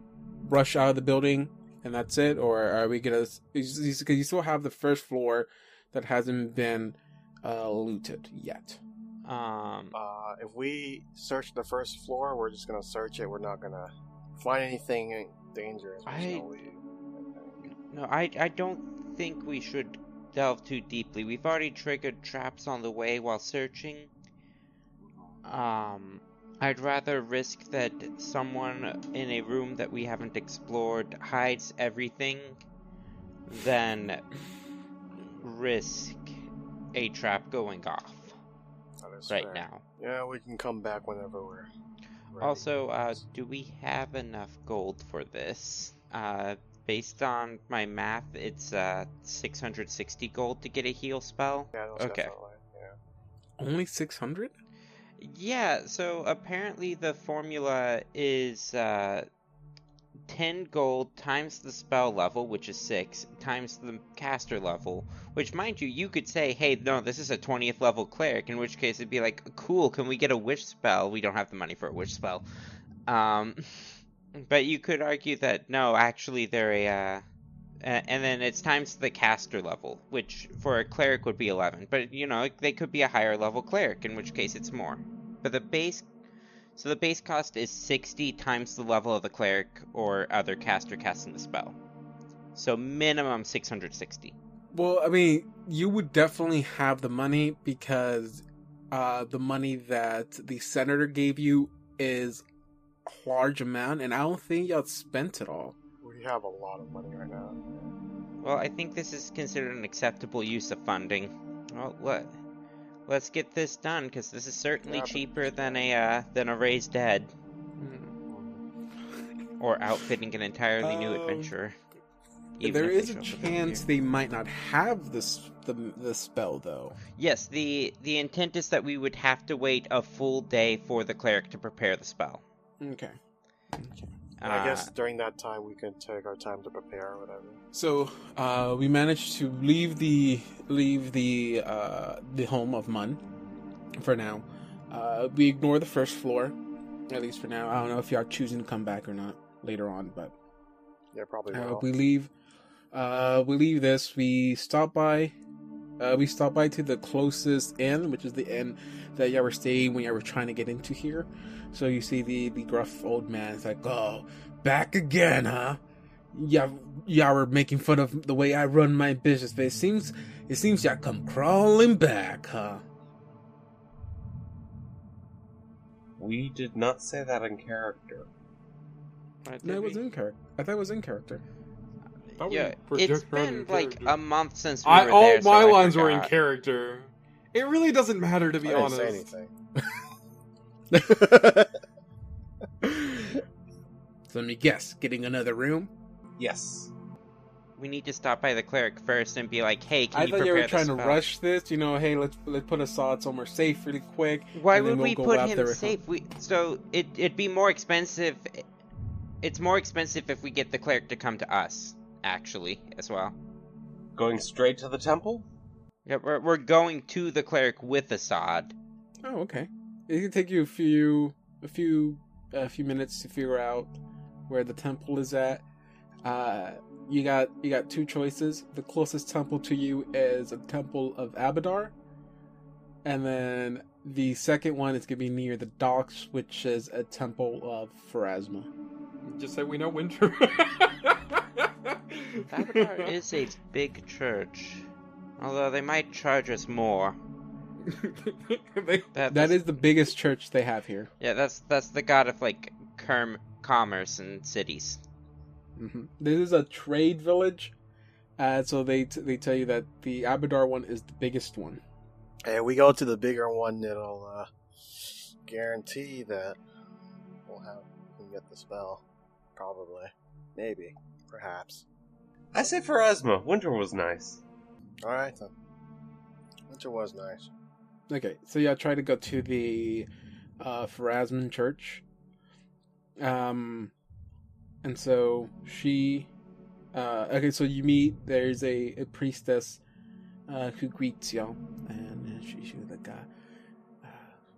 rush out of the building, and that's it? Or are we going to... Because you still have the first floor that hasn't been uh, looted yet. Um, uh, if we search the first floor, we're just going to search it. We're not going to find anything dangerous. I, no, way, I no, I I don't think we should delve too deeply. We've already triggered traps on the way while searching. Um, I'd rather risk that someone in a room that we haven't explored hides everything than risk a trap going off right fair. now. Yeah, we can come back whenever we're... Also, uh, do we have enough gold for this? Uh, based on my math, it's uh, six hundred sixty gold to get a heal spell. Yeah, okay. Yeah. Only six hundred? Yeah, so apparently the formula is uh, ten gold times the spell level, which is six, times the caster level, which, mind you, you could say, hey, no, this is a twentieth level cleric, in which case it'd be like, cool, can we get a wish spell? We don't have the money for a wish spell. Um, but you could argue that, no, actually they're a... Uh, and then it's times the caster level, which for a cleric would be eleven. But, you know, they could be a higher level cleric, in which case it's more. But the base... So the base cost is sixty times the level of the cleric or other caster casting the spell. So minimum six hundred sixty. Well, I mean, you would definitely have the money because uh, the money that the senator gave you is a large amount, and I don't think y'all spent it all. We have a lot of money right now. Well, I think this is considered an acceptable use of funding. Well, what? Let's get this done, because this is certainly yeah, cheaper than a uh, than a raised dead, mm. or outfitting an entirely um, new adventurer. There is a chance they might not have this the the spell, though. Yes, the the intent is that we would have to wait a full day for the cleric to prepare the spell. Okay. Okay. Uh, I guess during that time we can take our time to prepare or whatever. So uh, we managed to leave the leave the uh, the home of Mun for now. Uh, we ignore the first floor, at least for now. I don't know if y'all choosing to come back or not later on, but yeah, probably. Uh, we leave. Uh, we leave this. We stop by. Uh, we stop by to the closest inn, which is the inn that y'all were staying when y'all were trying to get into here. So you see the, the gruff old man. It's like, oh, back again, huh? Y'all, y'all were making fun of the way I run my business, but it seems, it seems y'all come crawling back, huh? We did not say that in character. No, it was in character. I thought it was in character. Yeah, it's been like a month since we I, were all there. All my so lines were in character. It really doesn't matter, to be I didn't honest. Say anything. So let me guess, getting another room? Yes. We need to stop by the cleric first and be like, "Hey, can I you prepare I thought you were trying spell? to rush this. You know, hey, let's let's put Asad somewhere safe really quick. Why would we'll we put him safe? We, so it it'd be more expensive. It's more expensive if we get the cleric to come to us. Actually, as well. Going straight to the temple? Yeah, we're we're going to the cleric with Asad. Oh, okay. It can take you a few a few a uh, few minutes to figure out where the temple is at. Uh, you got you got two choices. The closest temple to you is a temple of Abadar, and then the second one is gonna be near the docks, which is a temple of Pharasma. Just say we know Winter. Abadar is a big church, although they might charge us more. they, that, that is the biggest church they have here. Yeah, that's that's the god of like com- commerce and cities. Mm-hmm. This is a trade village, uh, so they t- they tell you that the Abadar one is the biggest one. Hey, we go to the bigger one. It'll uh, guarantee that we'll have we can get the spell. Probably, maybe, perhaps. I say Pharasma. Winter was nice. All right then. Winter was nice. Okay, so y'all try to go to the uh, Pharasman church. Um, and so she, uh, okay, so you meet, there's a, a priestess uh, who greets y'all, and she, she was like, uh, uh,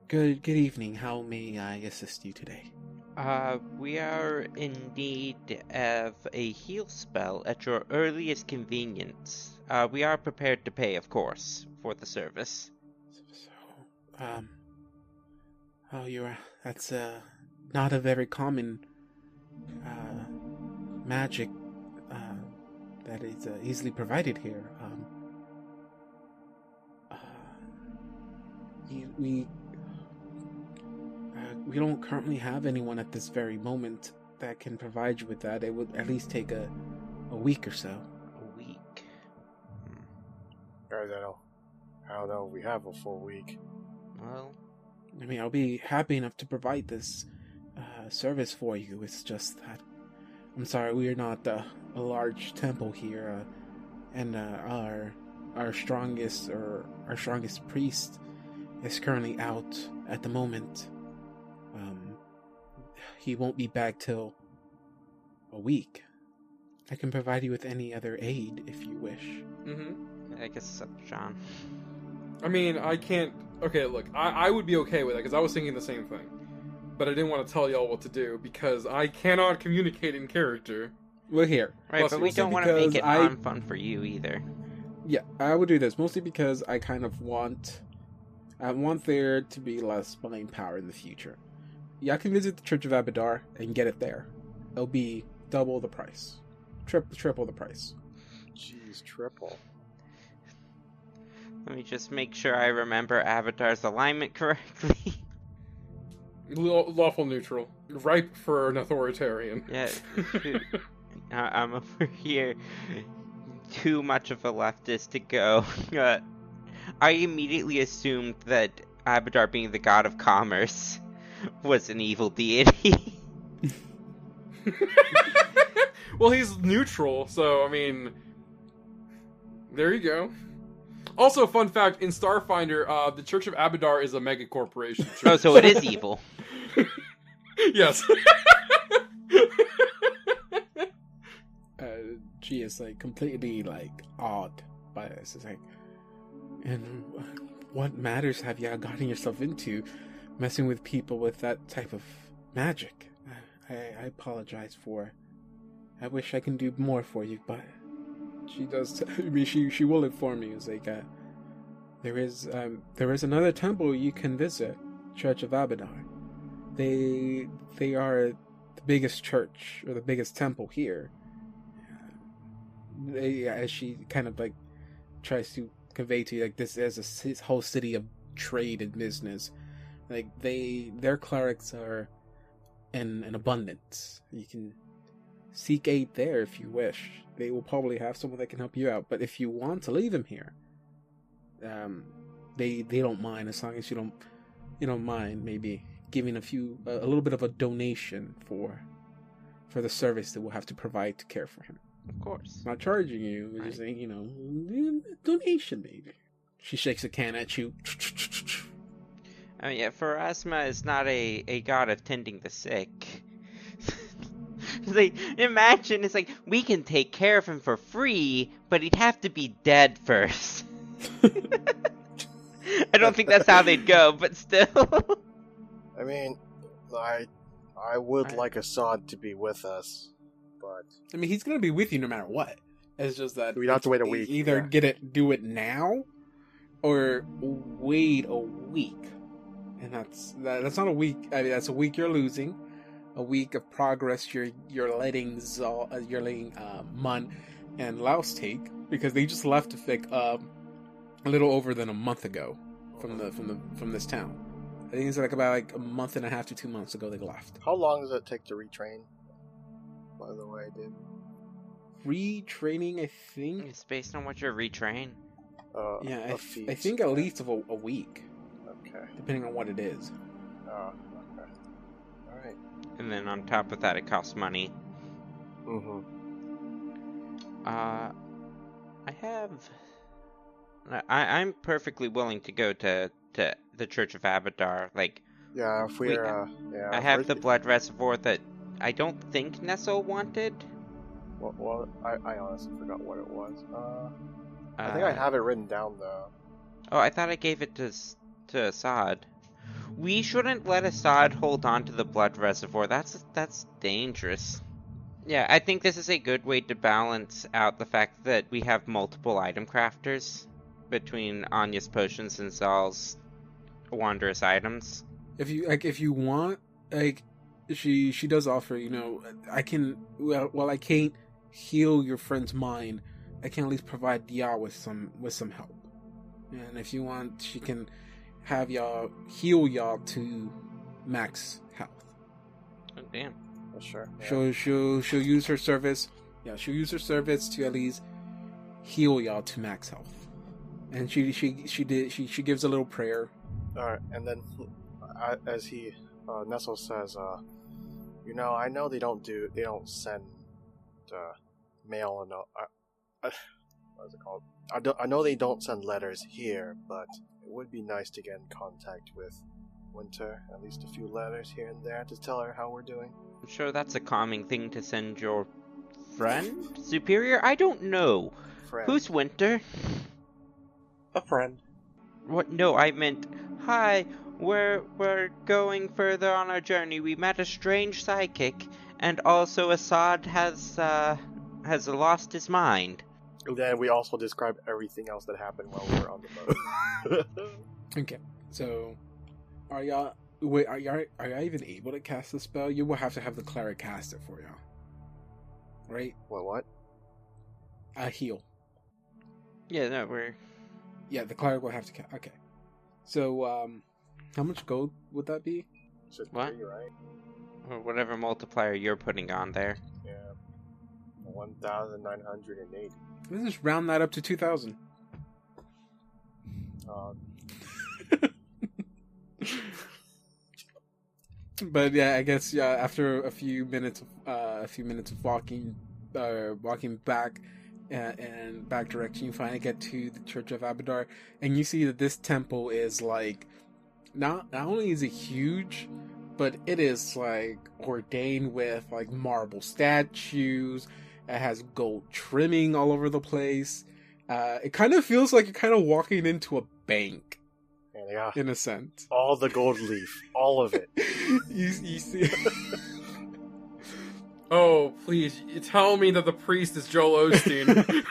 good, good evening, how may I assist you today? Uh, we are in need of a heal spell at your earliest convenience. Uh, we are prepared to pay, of course, for the service. So, um, oh, you're, that's, uh, not a very common, uh, magic, uh, that is, uh, easily provided here. Um, uh, you, we, uh, we don't currently have anyone at this very moment that can provide you with that. It would at least take a, a week or so. Guys, I don't, I don't know if we have a full week. Well, I mean, I'll be happy enough to provide this uh, service for you. It's just that, I'm sorry, we are not uh, a large temple here, uh, and uh, our our strongest or our strongest priest is currently out at the moment. Um, he won't be back till a week. I can provide you with any other aid if you wish. Mm-hmm. I guess it's up to John. I mean, I can't... Okay, look, I, I would be okay with it, because I was thinking the same thing. But I didn't want to tell y'all what to do, because I cannot communicate in character. We're here. Right, mostly, but we don't want to make it I... non-fun for you, either. Yeah, I would do this, mostly because I kind of want... I want there to be less buying power in the future. Yeah, I can visit the Church of Abadar and get it there. It'll be double the price. Tri- triple the price. Jeez, triple. Let me just make sure I remember Avatar's alignment correctly. Law- lawful neutral. Ripe for an authoritarian. Yeah. I'm over here. Too much of a leftist to go. Uh, I immediately assumed that Abadar, being the god of commerce, was an evil deity. Well, he's neutral, so, I mean... There you go. Also, fun fact, in Starfinder, uh, the Church of Abadar is a mega corporation church. Oh, so it is evil. Yes. uh, she is, like, completely, like, awed by this. It's like, and what matters have you gotten yourself into messing with people with that type of magic? I, I apologize for... I wish I can do more for you, but... She does. T- I mean, she she will inform you. It's like, uh, there is um, there is another temple you can visit, Church of Abadar. They they are the biggest church or the biggest temple here. They, as she kind of like tries to convey to you, like this is a this whole city of trade and business. Like they their clerics are in in abundance. You can seek aid there if you wish. They will probably have someone that can help you out. But if you want to leave them here, um, they they don't mind as long as you don't you don't mind maybe giving a few a, a little bit of a donation for for the service that we'll have to provide to care for him. Of course, not charging you, right. Just saying, you know, donation maybe. She shakes a can at you. I mean, yeah, Pharasma is not a, a god of tending the sick. Like, imagine, it's like, we can take care of him for free, but he'd have to be dead first. I don't think that's how they'd go, but still. I mean, I I would I... like Asad to be with us, but... I mean, he's going to be with you no matter what. It's just that... We'd have to wait a week. Either yeah. get it, do it now, or wait a week. And that's that, that's not a week. I mean, that's a week you're losing. A week of progress you're you're letting Zal, you're letting uh, Mun and Laos take, because they just left a fic uh, a little over than a month ago. from the from the from this town. I think it's like about like a month and a half to two months ago they left. How long does it take to retrain? By the way, dude. Retraining, I think it's based on what you're retrain. Uh, yeah, I, th I think at least of a, a week. Okay. Depending on what it is. Oh, okay. All right. And then on top of that, it costs money. Mm-hmm. Uh, I have. I, I'm perfectly willing to go to, to the Church of Abadar. Like, yeah, if we're, we, uh, yeah. I have the blood reservoir that I don't think Nestle wanted. Well, well I, I honestly forgot what it was. Uh, uh, I think I have it written down though. Oh, I thought I gave it to to Asad. We shouldn't let Asad hold on to the blood reservoir. That's that's dangerous. Yeah, I think this is a good way to balance out the fact that we have multiple item crafters between Anya's potions and Zal's wondrous items. If you like, if you want, like, she she does offer. You know, I can. Well, while I can't heal your friend's mind, I can at least provide Dia with some with some help. And if you want, she can have y'all heal y'all to max health. Oh damn! Well, sure. Yeah. She'll she'll she'll use her service. Yeah, she'll use her service to at least heal y'all to max health. And she she she did she she gives a little prayer. All right, and then uh, as he uh, Nestle says, uh, you know, I know they don't do they don't send uh, mail and uh, uh, what's it called? I don't I know they don't send letters here, but it would be nice to get in contact with Winter, at least a few letters here and there to tell her how we're doing. I'm sure that's a calming thing to send your friend, superior. I don't know. Friend. Who's Winter? A friend. What? No, I meant, hi, we're, we're going further on our journey. We met a strange psychic, and also Asad has, uh, has lost his mind. And then we also describe everything else that happened while we were on the boat. Okay, so, are y'all, wait, are y'all, are y'all even able to cast the spell? You will have to have the cleric cast it for y'all. Right? What, what? A heal. Yeah, no, we're... Yeah, the cleric will have to... Ca okay. So, um... how much gold would that be? So what? Three, right? Or whatever multiplier you're putting on there. Yeah. one thousand nine hundred eighty. Let's just round that up to two thousand. Um... But, yeah, I guess, yeah, after a few minutes... Uh, a few minutes of walking... Uh, walking back... Uh, and back direction, you finally get to the Church of Abadar, and you see that this temple is like not not only is it huge, but it is like ordained with like marble statues. It has gold trimming all over the place. Uh, it kind of feels like you're kind of walking into a bank, yeah, in a sense. All the gold leaf, all of it. you, you see. Oh, please, you tell me that the priest is Joel Osteen.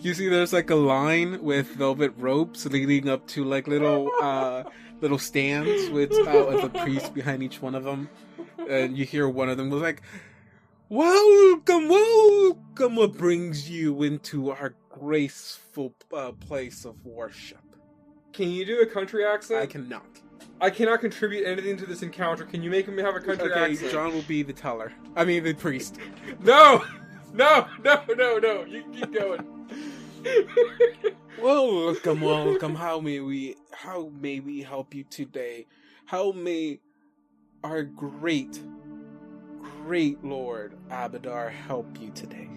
You see there's like a line with velvet ropes leading up to like little uh, little stands with uh, the priest behind each one of them. And you hear one of them was like, welcome, welcome, what brings you into our graceful uh, place of worship? Can you do a country accent? I cannot. I cannot contribute anything to this encounter. Can you make him have a country okay, accent? Okay, John will be the teller. I mean, the priest. No! No, no, no, no. You keep going. Welcome, welcome. How may we, how may we help you today? How may our great, great Lord Abadar help you today?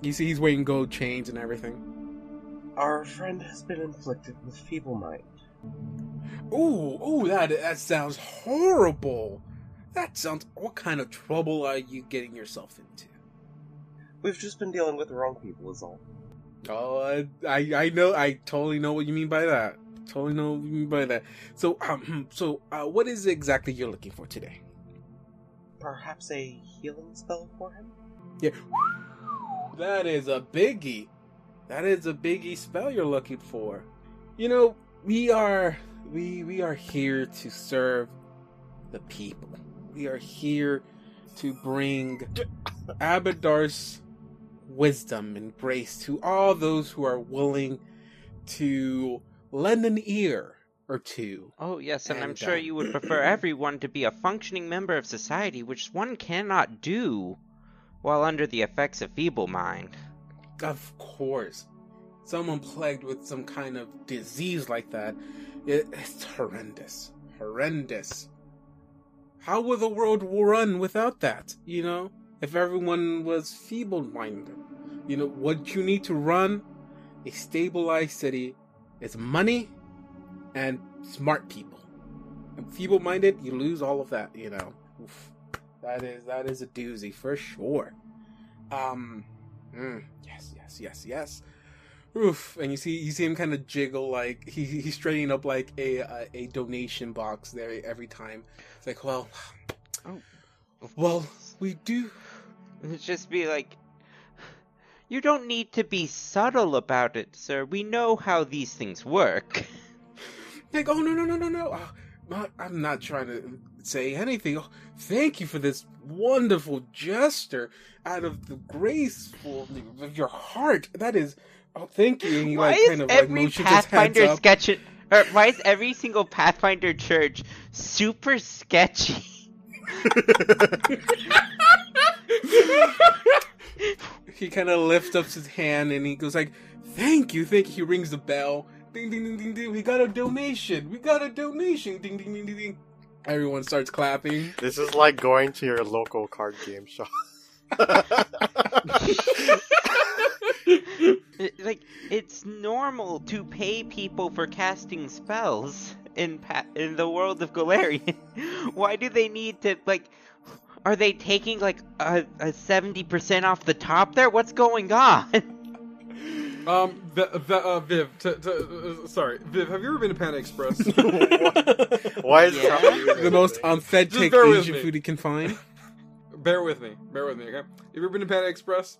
You see he's wearing gold chains and everything. Our friend has been inflicted with feeble mind. Ooh, ooh, that that sounds horrible. That sounds... What kind of trouble are you getting yourself into? We've just been dealing with the wrong people is all. Oh, I, I, I know. I totally know what you mean by that. Totally know what you mean by that. So, um, so uh, what is it exactly you're looking for today? Perhaps a healing spell for him? Yeah. That is a biggie. That is a biggie spell you're looking for. You know... We are we we are here to serve the people. We are here to bring Abadar's wisdom and grace to all those who are willing to lend an ear or two. Oh, yes, and, and I'm sure uh, you would prefer everyone to be a functioning member of society, which one cannot do while under the effects of feeble mind. Of course. Someone plagued with some kind of disease like that, it, it's horrendous. Horrendous. How will the world run without that, you know? If everyone was feeble-minded, you know, what you need to run a stabilized city is money and smart people. And feeble-minded, you lose all of that, you know. Oof. That is that is a doozy for sure. Um, mm, yes, yes, yes, yes. Oof, and you see you see him kind of jiggle, like he he's straightening up like a a, a donation box there every time. It's like, well, oh, well, we do. It's just be like, you don't need to be subtle about it, sir. We know how these things work. Like, oh no no no no no. Oh, I'm not trying to say anything. Oh, thank you for this wonderful gesture out of the graceful of your heart. That is. Oh, thank you. And he, why like, is kind of, every like, Pathfinder sketch? Or why is every single Pathfinder church super sketchy? He kind of lifts up his hand and he goes like, "Thank you, thank you." He rings the bell. Ding, ding, ding, ding, ding. We got a donation. We got a donation. Ding, ding, ding, ding, ding. Everyone starts clapping. This is like going to your local card game shop. Like, it's normal to pay people for casting spells in pa- in the world of Galarian. Why do they need to, like, are they taking, like, a, a seventy percent off the top there? What's going on? Um, the, the, uh, Viv, to, to, uh, sorry, Viv, have you ever been to Panda Express? Why is yeah. the most unfed take Asian food you can find? Bear with me, bear with me, okay? Have you ever been to Panda Express?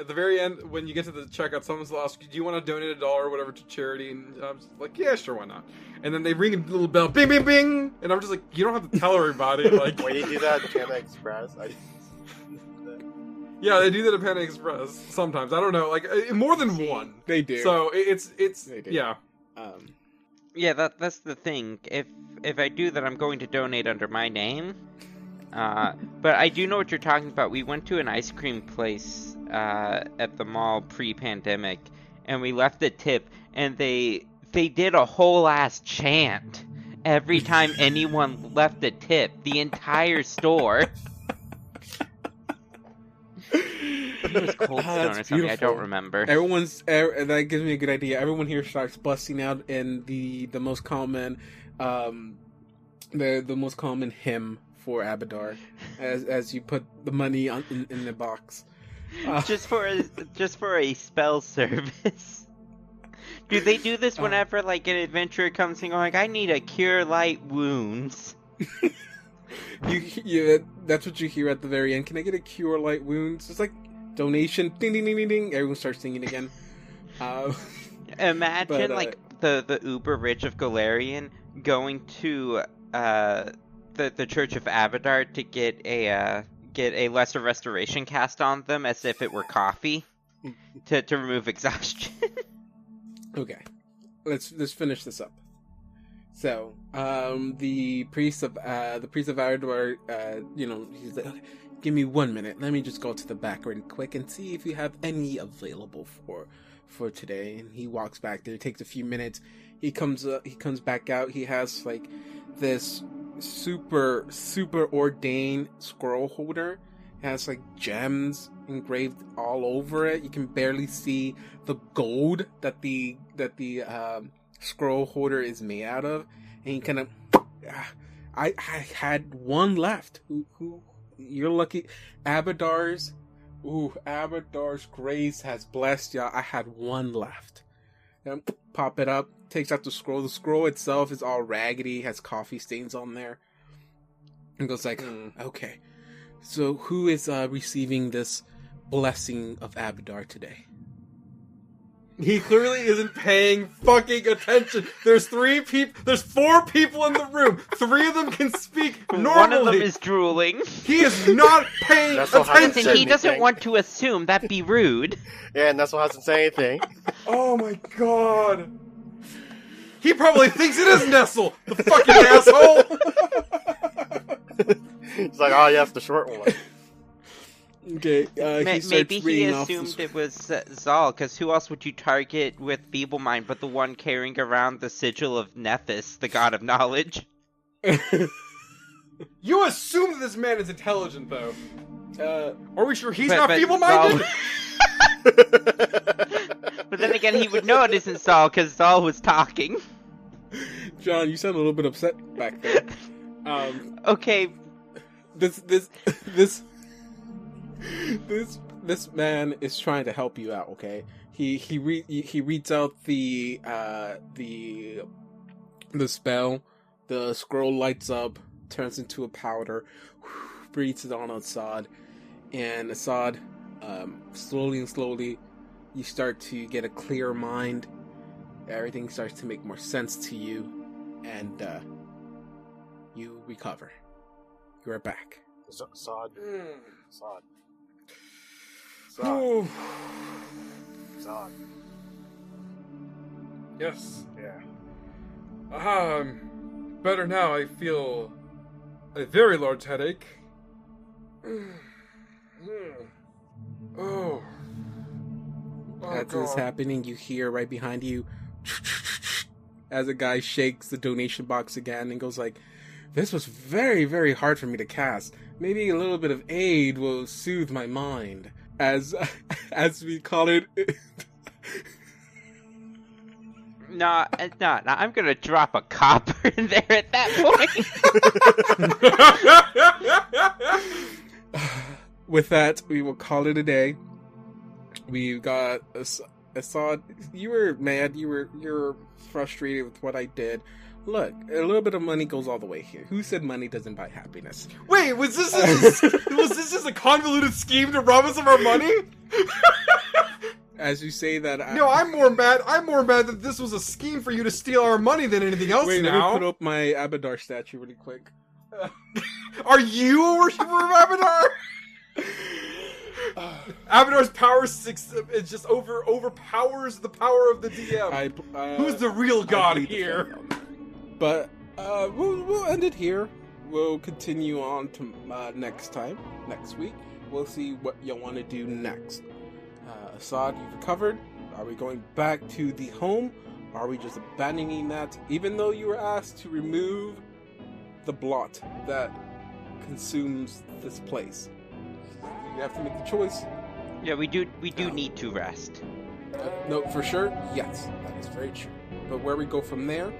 At the very end, when you get to the checkout, someone's asked, do you want to donate a dollar or whatever to charity? And I'm just like, yeah, sure, why not? And then they ring a little bell, bing, bing, bing! And I'm just like, you don't have to tell everybody. Like, when you do that at Panda Express, I yeah, they do that at Panda Express sometimes. I don't know, like, more than one. They do. So it's, it's yeah. Um, yeah, that that's the thing. If if I do that, I'm going to donate under my name. Uh, but I do know what you're talking about. We went to an ice cream place Uh, at the mall pre-pandemic, and we left a tip, and they they did a whole ass chant every time anyone left a tip. The entire store. It was Cold Stone oh, or something. I don't remember. Everyone's er, that gives me a good idea. Everyone here starts busting out in the the most common, um, the the most common hymn for Abadar, as as you put the money on, in, in the box. Uh, just for a, just for a spell service. Do they do this whenever, like, an adventurer comes and goes, like, I need a cure light wounds? you, you, that's what you hear at the very end. Can I get a cure light wounds? It's like, donation, ding, ding, ding, ding, ding. Everyone starts singing again. Uh, Imagine, but, uh, like, the, the uber-rich of Galarian going to uh, the, the Church of Abadar to get a... Uh, get a lesser restoration cast on them as if it were coffee to, to remove exhaustion. Okay. Let's let's finish this up. So, um the priest of uh the priest of Ardor, uh you know, he's like, okay, give me one minute. Let me just go to the back real quick and see if you have any available for for today. And he walks back there, takes a few minutes. He comes uh, he comes back out. He has like this super super ordained scroll holder. It has like gems engraved all over it. You can barely see the gold that the that the um scroll holder is made out of, and he kind of ah, I, I had one left. Who, who you're lucky, Abadar's ooh Abadar's grace has blessed y'all. I had one left. And pop it up, takes out the scroll. The scroll itself is all raggedy, has coffee stains on there. And goes like, mm. okay, so who is uh, receiving this blessing of Abadar today? He clearly isn't paying fucking attention. There's three people. There's four people in the room. Three of them can speak normally. One of them is drooling. He is not paying that's attention. He doesn't anything. want to assume. That'd be rude. Yeah, and that's why I hasn't said anything. Oh my god. He probably thinks it is Nestle, the fucking asshole. He's like, oh yeah, it's the short one. Okay, uh, he maybe he assumed it was uh, Zal, because who else would you target with Feeble Mind but the one carrying around the sigil of Nethus, the god of knowledge? You assume that this man is intelligent, though. Uh, Are we sure he's but, not but feeble-minded? Zal... But then again, he would know it isn't Zal, because Zal was talking. John, you sound a little bit upset back there. Um, okay. This... This... This... This this man is trying to help you out, okay? He he re- he reads out the uh the the spell. The scroll lights up, turns into a powder, whew, breathes it on Asad, and Asad, um, slowly and slowly, you start to get a clearer mind. Everything starts to make more sense to you, and uh, you recover. You're back. Asad. Mm. Asad. Zod. Zod. Yes. Yeah. Aha, I'm better now. I feel a very large headache. Oh. oh As God. It's happening, you hear right behind you as a guy shakes the donation box again and goes like, this was very, very hard for me to cast. Maybe a little bit of aid will soothe my mind. As as we call it, nah, nah, nah, I'm gonna drop a copper in there at that point. With that, we will call it a day. We got As- Asad. You were mad. You were you were frustrated with what I did. Look, a little bit of money goes all the way here. Who said money doesn't buy happiness? Wait, was this just, was this just a convoluted scheme to rob us of our money? As you say that, I... no, I'm more mad. I'm more mad that this was a scheme for you to steal our money than anything else. Wait, now. Let me put up my Abadar statue really quick. Uh, are you a worshiper of Abadar? Uh, Abadar's power six is just over overpowers the power of the D M. I, uh, Who's the real god here? But uh, we'll, we'll end it here. We'll continue on to uh, next time, next week. We'll see what you want to do next. Uh, Asad, you've recovered. Are we going back to the home? Are we just abandoning that? Even though you were asked to remove the blot that consumes this place, you have to make the choice. Yeah, we do. We do um, need to rest. Uh, no, for sure. Yes, that is very true. But where we go from there.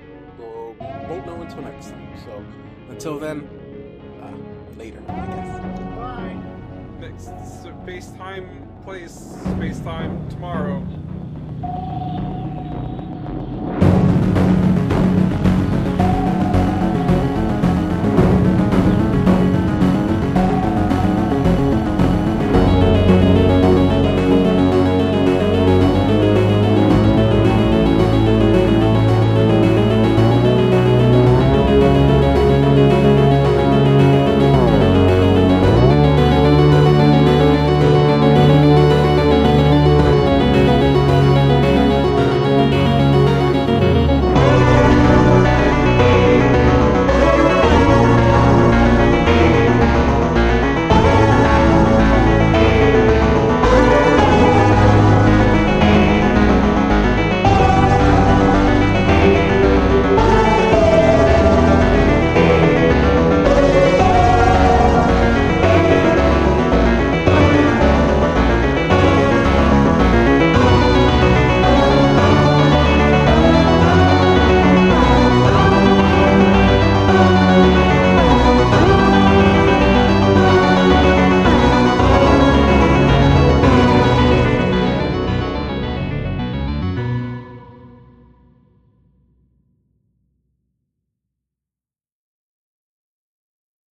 Won't know until next time. So, until then, uh, later, I guess. Bye. Next space time, place, space time tomorrow.